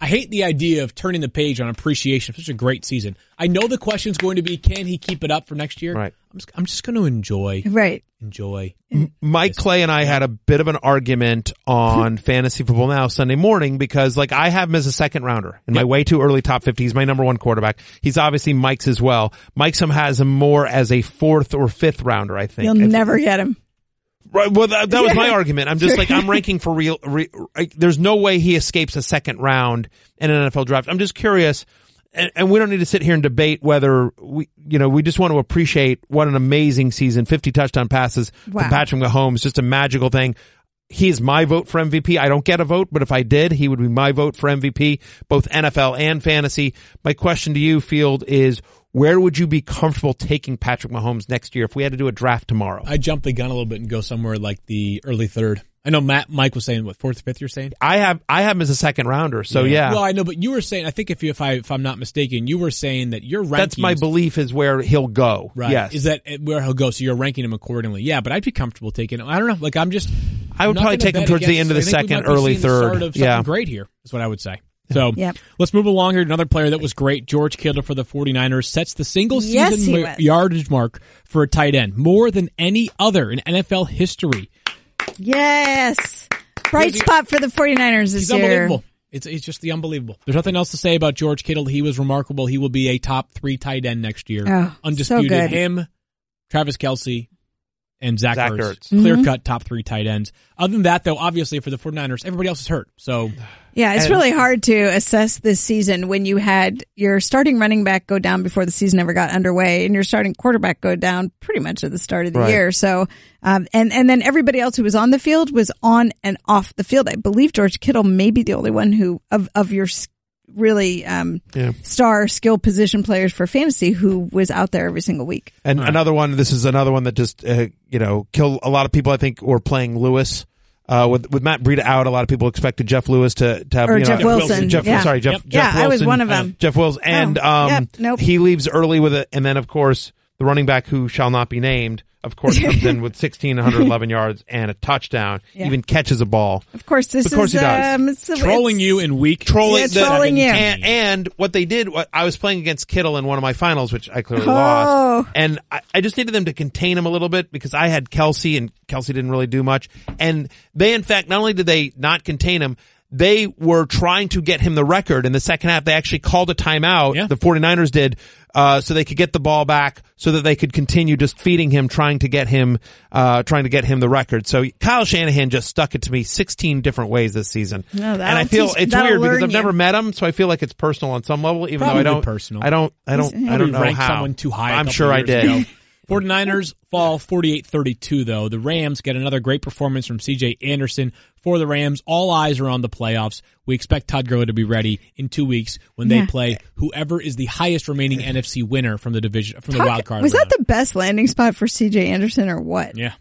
I hate the idea of turning the page on appreciation for such a great season. I know the question's going to be, can he keep it up for next year? Right. I'm just going to enjoy. Right. Enjoy. Mike Clay and I had a bit of an argument on Fantasy Football Now Sunday morning because, like, I have him as a second rounder in my way too early top 50. He's my number one quarterback. He's obviously Mike's as well. Mike has him more as a fourth or fifth rounder, I think. You'll never get him. Right. Well, that was my argument. I'm just like, I'm ranking for real. There's no way he escapes a second round in an NFL draft. I'm just curious. And we don't need to sit here and debate whether we just want to appreciate what an amazing season. 50 touchdown passes from Patrick Mahomes. Just a magical thing. He is my vote for MVP. I don't get a vote, but if I did, he would be my vote for MVP, both NFL and fantasy. My question to you, Field, is where would you be comfortable taking Patrick Mahomes next year if we had to do a draft tomorrow? I jump the gun a little bit and go somewhere like the early third. I know Mike was saying, what, fourth, fifth, you're saying? I have him as a second rounder, so yeah. Well, I know, but you were saying, I think if I'm not mistaken, you were saying that your rankings... That's my belief is where he'll go, right? Yes. Is that where he'll go, so you're ranking him accordingly. Yeah, but I'd be comfortable taking him. I don't know, like I would probably take him towards the end of the second, early third. The start of something great here, is what I would say. So let's move along here. Another player that was great, George Kittle for the 49ers, sets the single-season yardage mark for a tight end, more than any other in NFL history. Yes. Bright spot for the 49ers this year. He's unbelievable. It's just the unbelievable. There's nothing else to say about George Kittle. He was remarkable. He will be a top 3 tight end next year. Oh, undisputed. So good. Him, Travis Kelce, and Zach Ertz. Clear-cut top 3 tight ends. Other than that, though, obviously for the 49ers, everybody else is hurt. So yeah, it's really hard to assess this season when you had your starting running back go down before the season ever got underway, and your starting quarterback go down pretty much at the start of the year. So, and then everybody else who was on the field was on and off the field. I believe George Kittle may be the only one who of your really star skill position players for fantasy who was out there every single week. And another one. This is another one that just killed a lot of people. I think were playing Lewis. With Matt Breida out, a lot of people expected Jeff Lewis to have, Jeff Wilson. Jeff Wilson. I was one of them. Jeff Wilson. And, he leaves early with it. And then, of course, the running back who shall not be named, of course, comes in with 1,611 yards and a touchdown, even catches a ball. Of course, he does. Trolling you in week. Trolling you. And what they did, I was playing against Kittle in one of my finals, which I clearly lost. And I just needed them to contain him a little bit because I had Kelce, and Kelce didn't really do much. And they, in fact, not only did they not contain him, they were trying to get him the record in the second half. They actually called a timeout, the 49ers did, so they could get the ball back so that they could continue just feeding him, trying to get him the record. So Kyle Shanahan just stuck it to me 16 different ways this season. No, and I feel it's weird because I've never met him, so I feel like it's personal on some level, even probably though I don't know how. Someone too high I'm sure I did. 49ers fall 48-32, though. The Rams get another great performance from C.J. Anderson for the Rams. All eyes are on the playoffs. We expect Todd Gurley to be ready in 2 weeks when they play whoever is the highest remaining NFC winner from the division, from the wild card. Was that the best landing spot for C.J. Anderson or what? Yeah,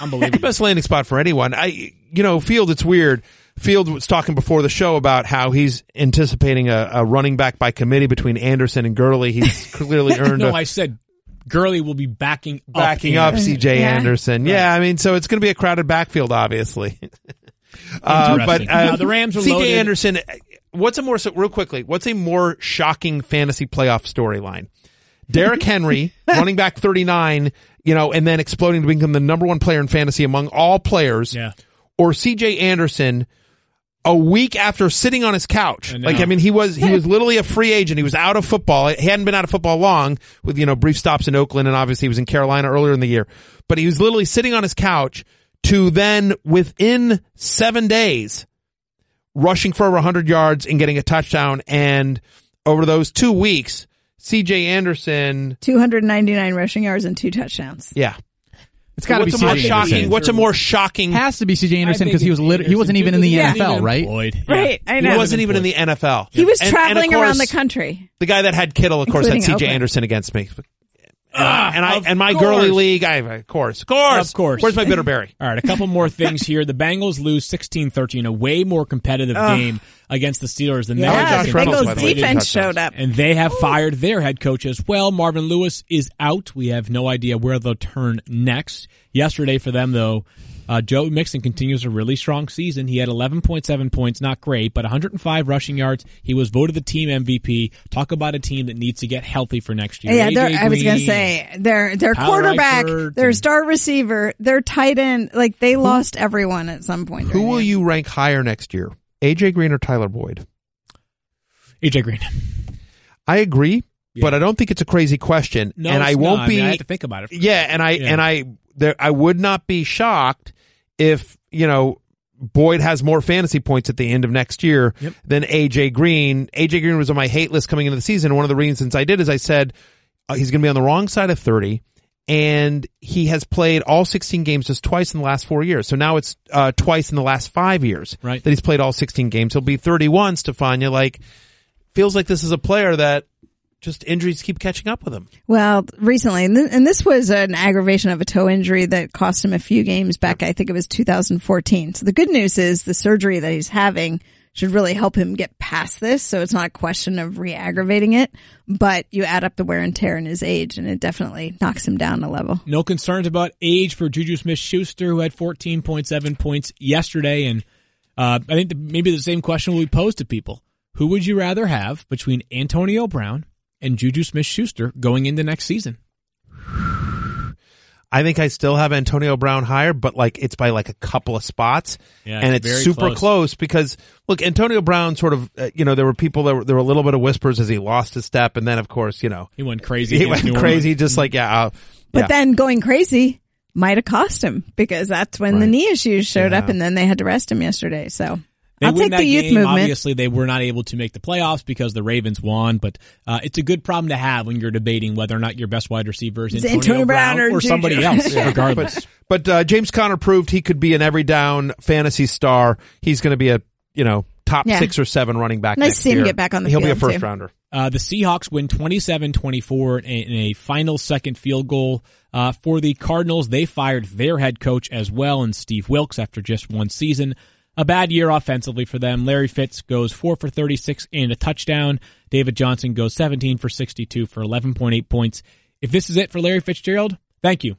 unbelievable. Best landing spot for anyone. Field, it's weird. Field was talking before the show about how he's anticipating a running back by committee between Anderson and Gurley. He's clearly earned. I said Gurley will be backing up C.J. Anderson. Right. Yeah, I mean, so it's going to be a crowded backfield, obviously. But the Rams are loaded. C.J. Anderson. What's a more shocking fantasy playoff storyline? Derrick Henry, running back 39, and then exploding to become the number one player in fantasy among all players. Yeah. or CJ Anderson a week after sitting on his couch. Like, I mean, he was literally a free agent. He was out of football. He hadn't been out of football long, with, you know, brief stops in Oakland, and obviously he was in Carolina earlier in the year. But he was literally sitting on his couch to then, within 7 days, rushing for over 100 yards and getting a touchdown. And over those 2 weeks, CJ Anderson, 299 rushing yards and 2 touchdowns. Yeah. It's got to be CJ Anderson. What's a more shocking? Has to be CJ Anderson, because he wasn't even in the NFL, right? Yeah. Right, I know. He wasn't even in the NFL. He was traveling around the country. The guy that had Kittle, of course, had CJ Anderson against me. And my girly league, of course. Where's my bitter berry? All right, a couple more things here. The Bengals lose 16-13, a way more competitive game against the Steelers than they were. The Bengals defense showed up. And they have fired their head coach as well. Marvin Lewis is out. We have no idea where they'll turn next. Yesterday for them, though, Joe Mixon continues a really strong season. He had 11.7 points, not great, but 105 rushing yards. He was voted the team MVP. Talk about a team that needs to get healthy for next year. Yeah, I was going to say, their quarterback, their star receiver, their tight end, like they lost everyone at some point. Who will you rank higher next year, A.J. Green or Tyler Boyd? A.J. Green. I agree, but I don't think it's a crazy question. No, and I won't be. I mean, I have to think about it. I would not be shocked if, you know, Boyd has more fantasy points at the end of next year than A.J. Green. A.J. Green was on my hate list coming into the season. One of the reasons I did is I said he's going to be on the wrong side of 30, and he has played all 16 games just twice in the last 4 years. So now it's twice in the last 5 years that he's played all 16 games. He'll be 31, Stefania. Like, feels like this is a player that just injuries keep catching up with him. Well, recently, and this was an aggravation of a toe injury that cost him a few games back, I think it was 2014. So the good news is the surgery that he's having should really help him get past this. So it's not a question of re-aggravating it, but you add up the wear and tear in his age, and it definitely knocks him down a level. No concerns about age for Juju Smith-Schuster, who had 14.7 points yesterday. And I think maybe the same question will be posed to people. Who would you rather have between Antonio Brown and Juju Smith-Schuster going into next season? I think I still have Antonio Brown higher, but like it's by like a couple of spots, and it's super close because, look, Antonio Brown sort of, you know, there were people that were, there were a little bit of whispers as he lost his step, and then of course, you know, he went crazy, just like But then going crazy might have cost him, because that's when the knee issues showed up, and then they had to rest him yesterday. So. I'll take the youth movement. Obviously, they were not able to make the playoffs because the Ravens won, but it's a good problem to have when you're debating whether or not your best wide receiver is Antonio Brown or somebody else, regardless. But James Conner proved he could be an every down fantasy star. He's going to be a top 6 or 7 running back next year. Nice to see him get back on the field. He'll be a first rounder. The Seahawks win 27-24 in a final second field goal. For the Cardinals, they fired their head coach as well, and Steve Wilkes, after just one season. A bad year offensively for them. Larry Fitz goes 4 for 36 and a touchdown. David Johnson goes 17 for 62 for 11.8 points. If this is it for Larry Fitzgerald, thank you.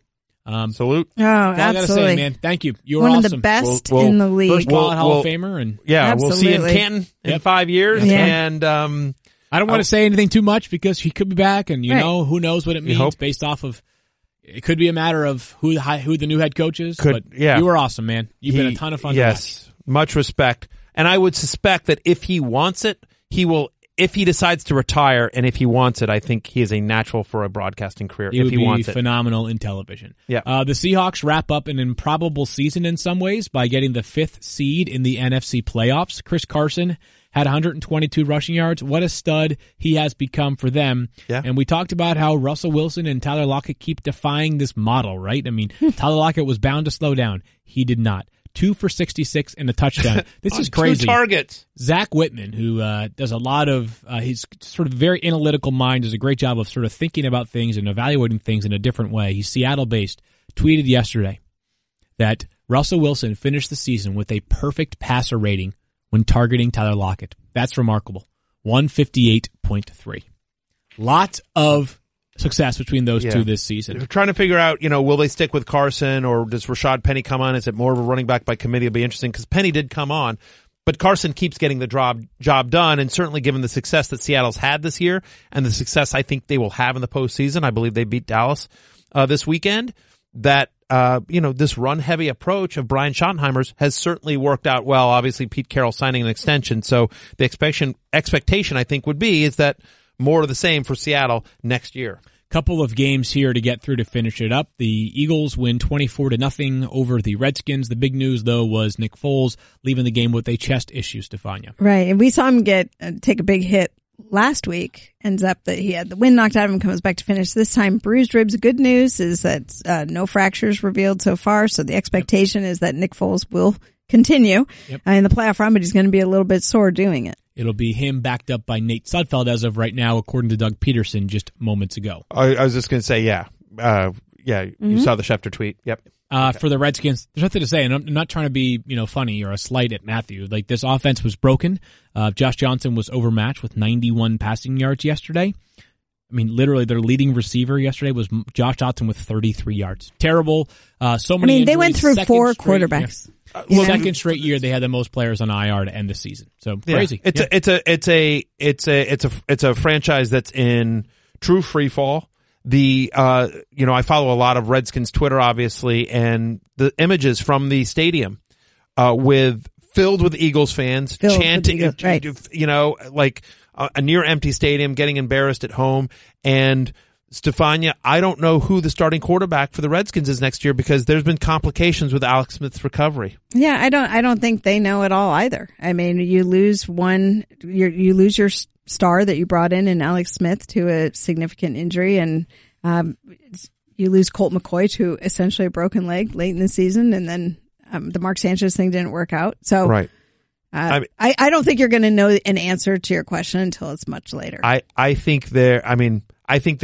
Salute. Oh, absolutely. I gotta say, man, thank you. You're one of the best in the league. First ballot Hall of Famer. And absolutely. We'll see in Canton in 5 years. Yeah. And I don't want to say anything too much because he could be back, and you know who knows what it means based off of. It could be a matter of who the new head coach is. You were awesome, man. You've been a ton of fun. Yes. To watch. Much respect, and I would suspect that if he wants it, he will. If he decides to retire, and if he wants it, I think he is a natural for a broadcasting career. If he wants it, phenomenal in television. Yeah. The Seahawks wrap up an improbable season in some ways by getting the 5th seed in the NFC playoffs. Chris Carson had 122 rushing yards. What a stud he has become for them. Yeah. And we talked about how Russell Wilson and Tyler Lockett keep defying this model, right? I mean, Tyler Lockett was bound to slow down. He did not. 2 for 66 and a touchdown. This is crazy. 2 targets. Zach Whitman, who does a lot of his sort of very analytical mind, does a great job of sort of thinking about things and evaluating things in a different way. He's Seattle-based, tweeted yesterday that Russell Wilson finished the season with a perfect passer rating when targeting Tyler Lockett. That's remarkable. 158.3. Lots of success between those two this season. We're trying to figure out, will they stick with Carson, or does Rashad Penny come on? Is it more of a running back by committee? It'll be interesting because Penny did come on, but Carson keeps getting the job done, and certainly given the success that Seattle's had this year and the success I think they will have in the postseason, I believe they beat Dallas this weekend, that this run-heavy approach of Brian Schottenheimer's has certainly worked out well. Obviously, Pete Carroll signing an extension, so the expectation I think would be is that more of the same for Seattle next year. Couple of games here to get through to finish it up. The Eagles win 24-0 over the Redskins. The big news, though, was Nick Foles leaving the game with a chest issue, Stefania. Right, and we saw him take a big hit last week. Ends up that he had the wind knocked out of him, comes back to finish. This time, bruised ribs. Good news is that no fractures revealed so far, so the expectation is that Nick Foles will continue in the playoff run, but he's going to be a little bit sore doing it. It'll be him backed up by Nate Sudfeld as of right now, according to Doug Peterson just moments ago. I was just going to say, you saw the Schefter tweet. Yep. For the Redskins, there's nothing to say. And I'm not trying to be, funny or a slight at Matthew. Like, this offense was broken. Josh Johnson was overmatched with 91 passing yards yesterday. I mean, literally, their leading receiver yesterday was Josh Johnson with 33 yards. Terrible. They went through four quarterbacks. Second straight year they had the most players on IR to end the season. So crazy. It's a franchise that's in true free fall. I follow a lot of Redskins Twitter, obviously, and the images from the stadium filled with Eagles fans chanting, Eagles, right. A near empty stadium, getting embarrassed at home. And Stefania, I don't know who the starting quarterback for the Redskins is next year because there's been complications with Alex Smith's recovery. Yeah, I don't think they know at all either. I mean, you lose your star that you brought in Alex Smith to a significant injury, and you lose Colt McCoy to essentially a broken leg late in the season, and then the Mark Sanchez thing didn't work out. So right. I don't think you're going to know an answer to your question until it's much later. I think there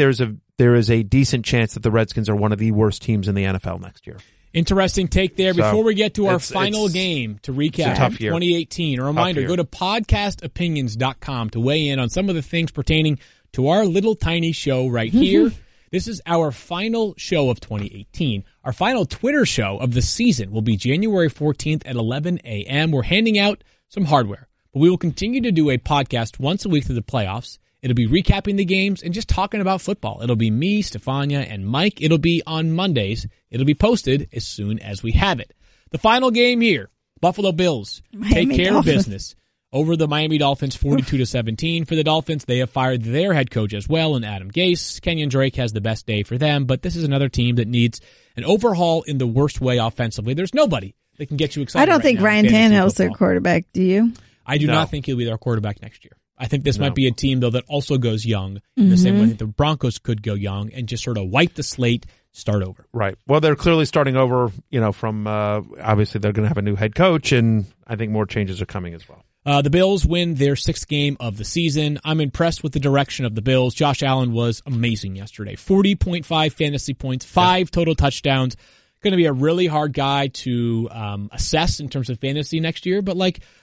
is a decent chance that the Redskins are one of the worst teams in the NFL next year. Interesting take there. Before we get to our final game to recap 2018, a reminder, go to podcastopinions.com to weigh in on some of the things pertaining to our little tiny show right here. This is our final show of 2018. Our final Twitter show of the season will be January 14th at 11 a.m. We're handing out some hardware, but we will continue to do a podcast once a week through the playoffs. It'll be recapping the games and just talking about football. It'll be me, Stefania, and Mike. It'll be on Mondays. It'll be posted as soon as we have it. The final game here, Buffalo Bills, take care of business over the Miami Dolphins, 42-17. For the Dolphins, they have fired their head coach as well, and Adam Gase. Kenyon Drake has the best day for them, but this is another team that needs an overhaul in the worst way offensively. There's nobody that can get you excited. I don't think Ryan Tannehill's their quarterback, do you? I do not think he'll be their quarterback next year. I think this might be a team, though, that also goes young in the same way that the Broncos could go young and just sort of wipe the slate, start over. Right. Well, they're clearly starting over, from obviously they're going to have a new head coach, and I think more changes are coming as well. The Bills win their sixth game of the season. I'm impressed with the direction of the Bills. Josh Allen was amazing yesterday. 40.5 fantasy points, 5 total touchdowns. Going to be a really hard guy to assess in terms of fantasy next year, but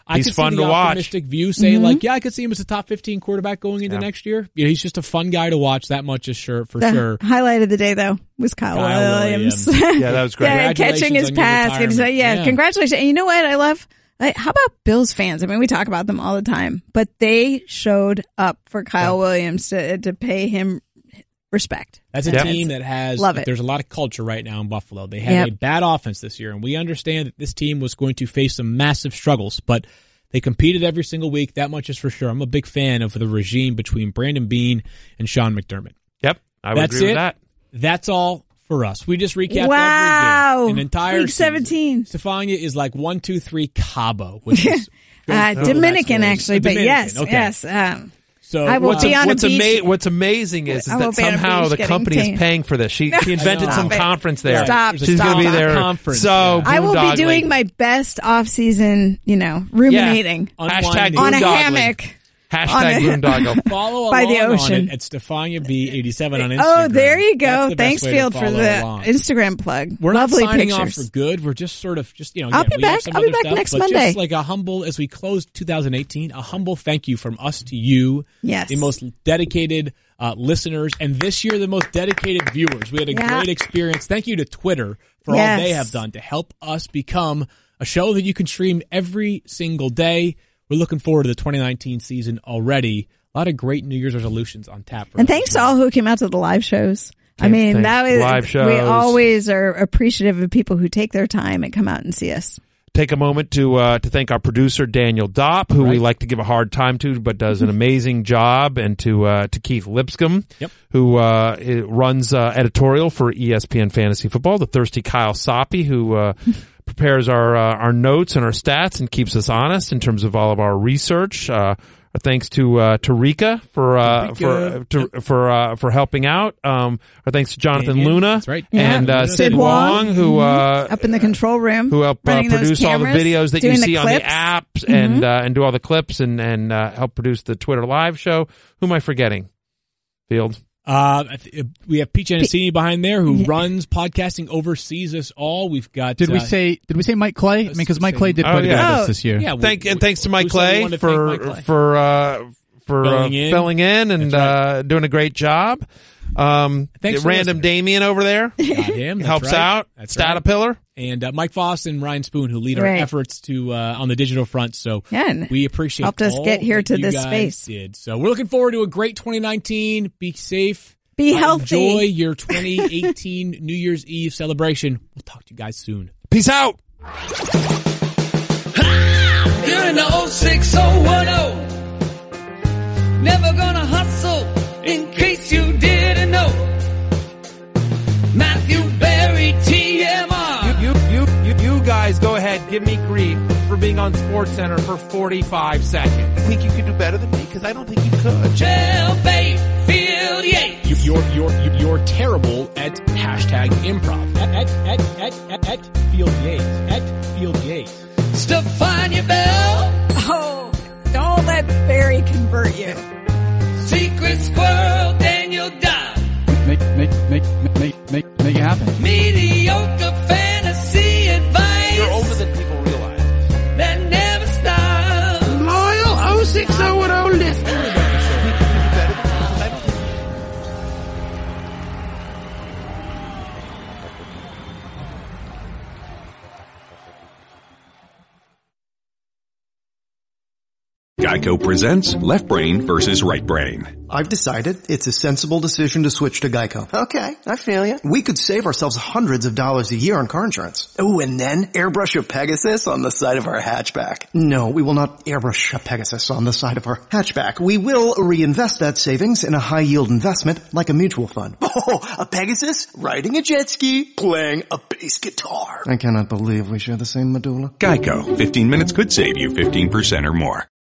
I could see the optimistic view saying I could see him as a top 15 quarterback going into next year. He's just a fun guy to watch. That much is sure for sure. Highlight of the day though was Kyle Williams. Yeah, that was great. Yeah, catching his pass. Congratulations. And you know what I love? How about Bills fans? I mean, we talk about them all the time, but they showed up for Kyle Williams to pay him respect. That's a team that has, there's a lot of culture right now in Buffalo. They had a bad offense this year, and we understand that this team was going to face some massive struggles, but they competed every single week. That much is for sure. I'm a big fan of the regime between Brandon Bean and Sean McDermott. Yep, I would agree with that. That's all for us. We just recapped every game. An entire Week 17. Season. Stefania is like 1, 2, 3 Cabo. Which is Dominican, actually, but yes, okay. Yes. So what's amazing is that somehow the company is paying for this. She invented some conference there. Stop. She's going to be there. Conference. So I will be doing my best off-season, ruminating. Yeah. Hashtag on a hammock. Hashtag boondoggle. Follow by the ocean. At Stefania B87 on Instagram. Oh, there you go. Thanks, Field, for the Instagram plug. We're lovely not signing pictures. Off for good. We're just sort of just I'll be back next Monday. Just like a humble, as we close 2018, a humble thank you from us to you. Yes, the most dedicated listeners, and this year the most dedicated viewers. We had a great experience. Thank you to Twitter for all they have done to help us become a show that you can stream every single day. We're looking forward to the 2019 season already. A lot of great New Year's resolutions on tap. And thanks to all who came out to the live shows. I mean, that was live shows. We always are appreciative of people who take their time and come out and see us. Take a moment to thank our producer, Daniel Dopp, who we like to give a hard time to, but does an amazing job, and to Keith Lipscomb, who runs editorial for ESPN Fantasy Football, the thirsty Kyle Soppy, who prepares our notes and our stats and keeps us honest in terms of all of our research. Thanks to Tarika for helping out. Our thanks to Jonathan Luna and Sid Wong, who up in the control room, who helped produce cameras, all the videos that you see on the apps, and do all the clips, and help produce the Twitter live show. Who am I forgetting? Field. We have Pete Giannassini behind there, who runs podcasting, oversees us all. We've got. Did we say Mike Clay? I mean, because Mike Clay did quite a bit of this year. Yeah. Thanks to Mike Clay for filling in and doing a great job. Random Damien over there helps out. That's Statapillar. And Mike Foss and Ryan Spoon, who lead our efforts to on the digital front. So we appreciate helped us get here to this space. So we're looking forward to a great 2019. Be safe. Be healthy. Enjoy your 2018 New Year's Eve celebration. We'll talk to you guys soon. Peace out. You're in the 06010. Never gonna hustle, in case you didn't know. Matthew Berry, You guys go ahead, give me grief for being on SportsCenter for 45 seconds. I think you could do better than me, because I don't think you could. Field Yates. You're terrible at hashtag improv. At Field Yates. At Field Yates. Stefania Bell. Oh, don't let Barry convert you. Secret Squirrel Daniel Dopp. Make it happen. Mediocre fantasy advice. You're older than people realize. That never stops. Loyal 06010 listeners. GEICO presents Left Brain versus Right Brain. I've decided it's a sensible decision to switch to GEICO. Okay, I feel you. We could save ourselves hundreds of dollars a year on car insurance. Oh, and then airbrush a Pegasus on the side of our hatchback. No, we will not airbrush a Pegasus on the side of our hatchback. We will reinvest that savings in a high-yield investment like a mutual fund. Oh, a Pegasus riding a jet ski, playing a bass guitar. I cannot believe we share the same medulla. GEICO. 15 minutes could save you 15% or more.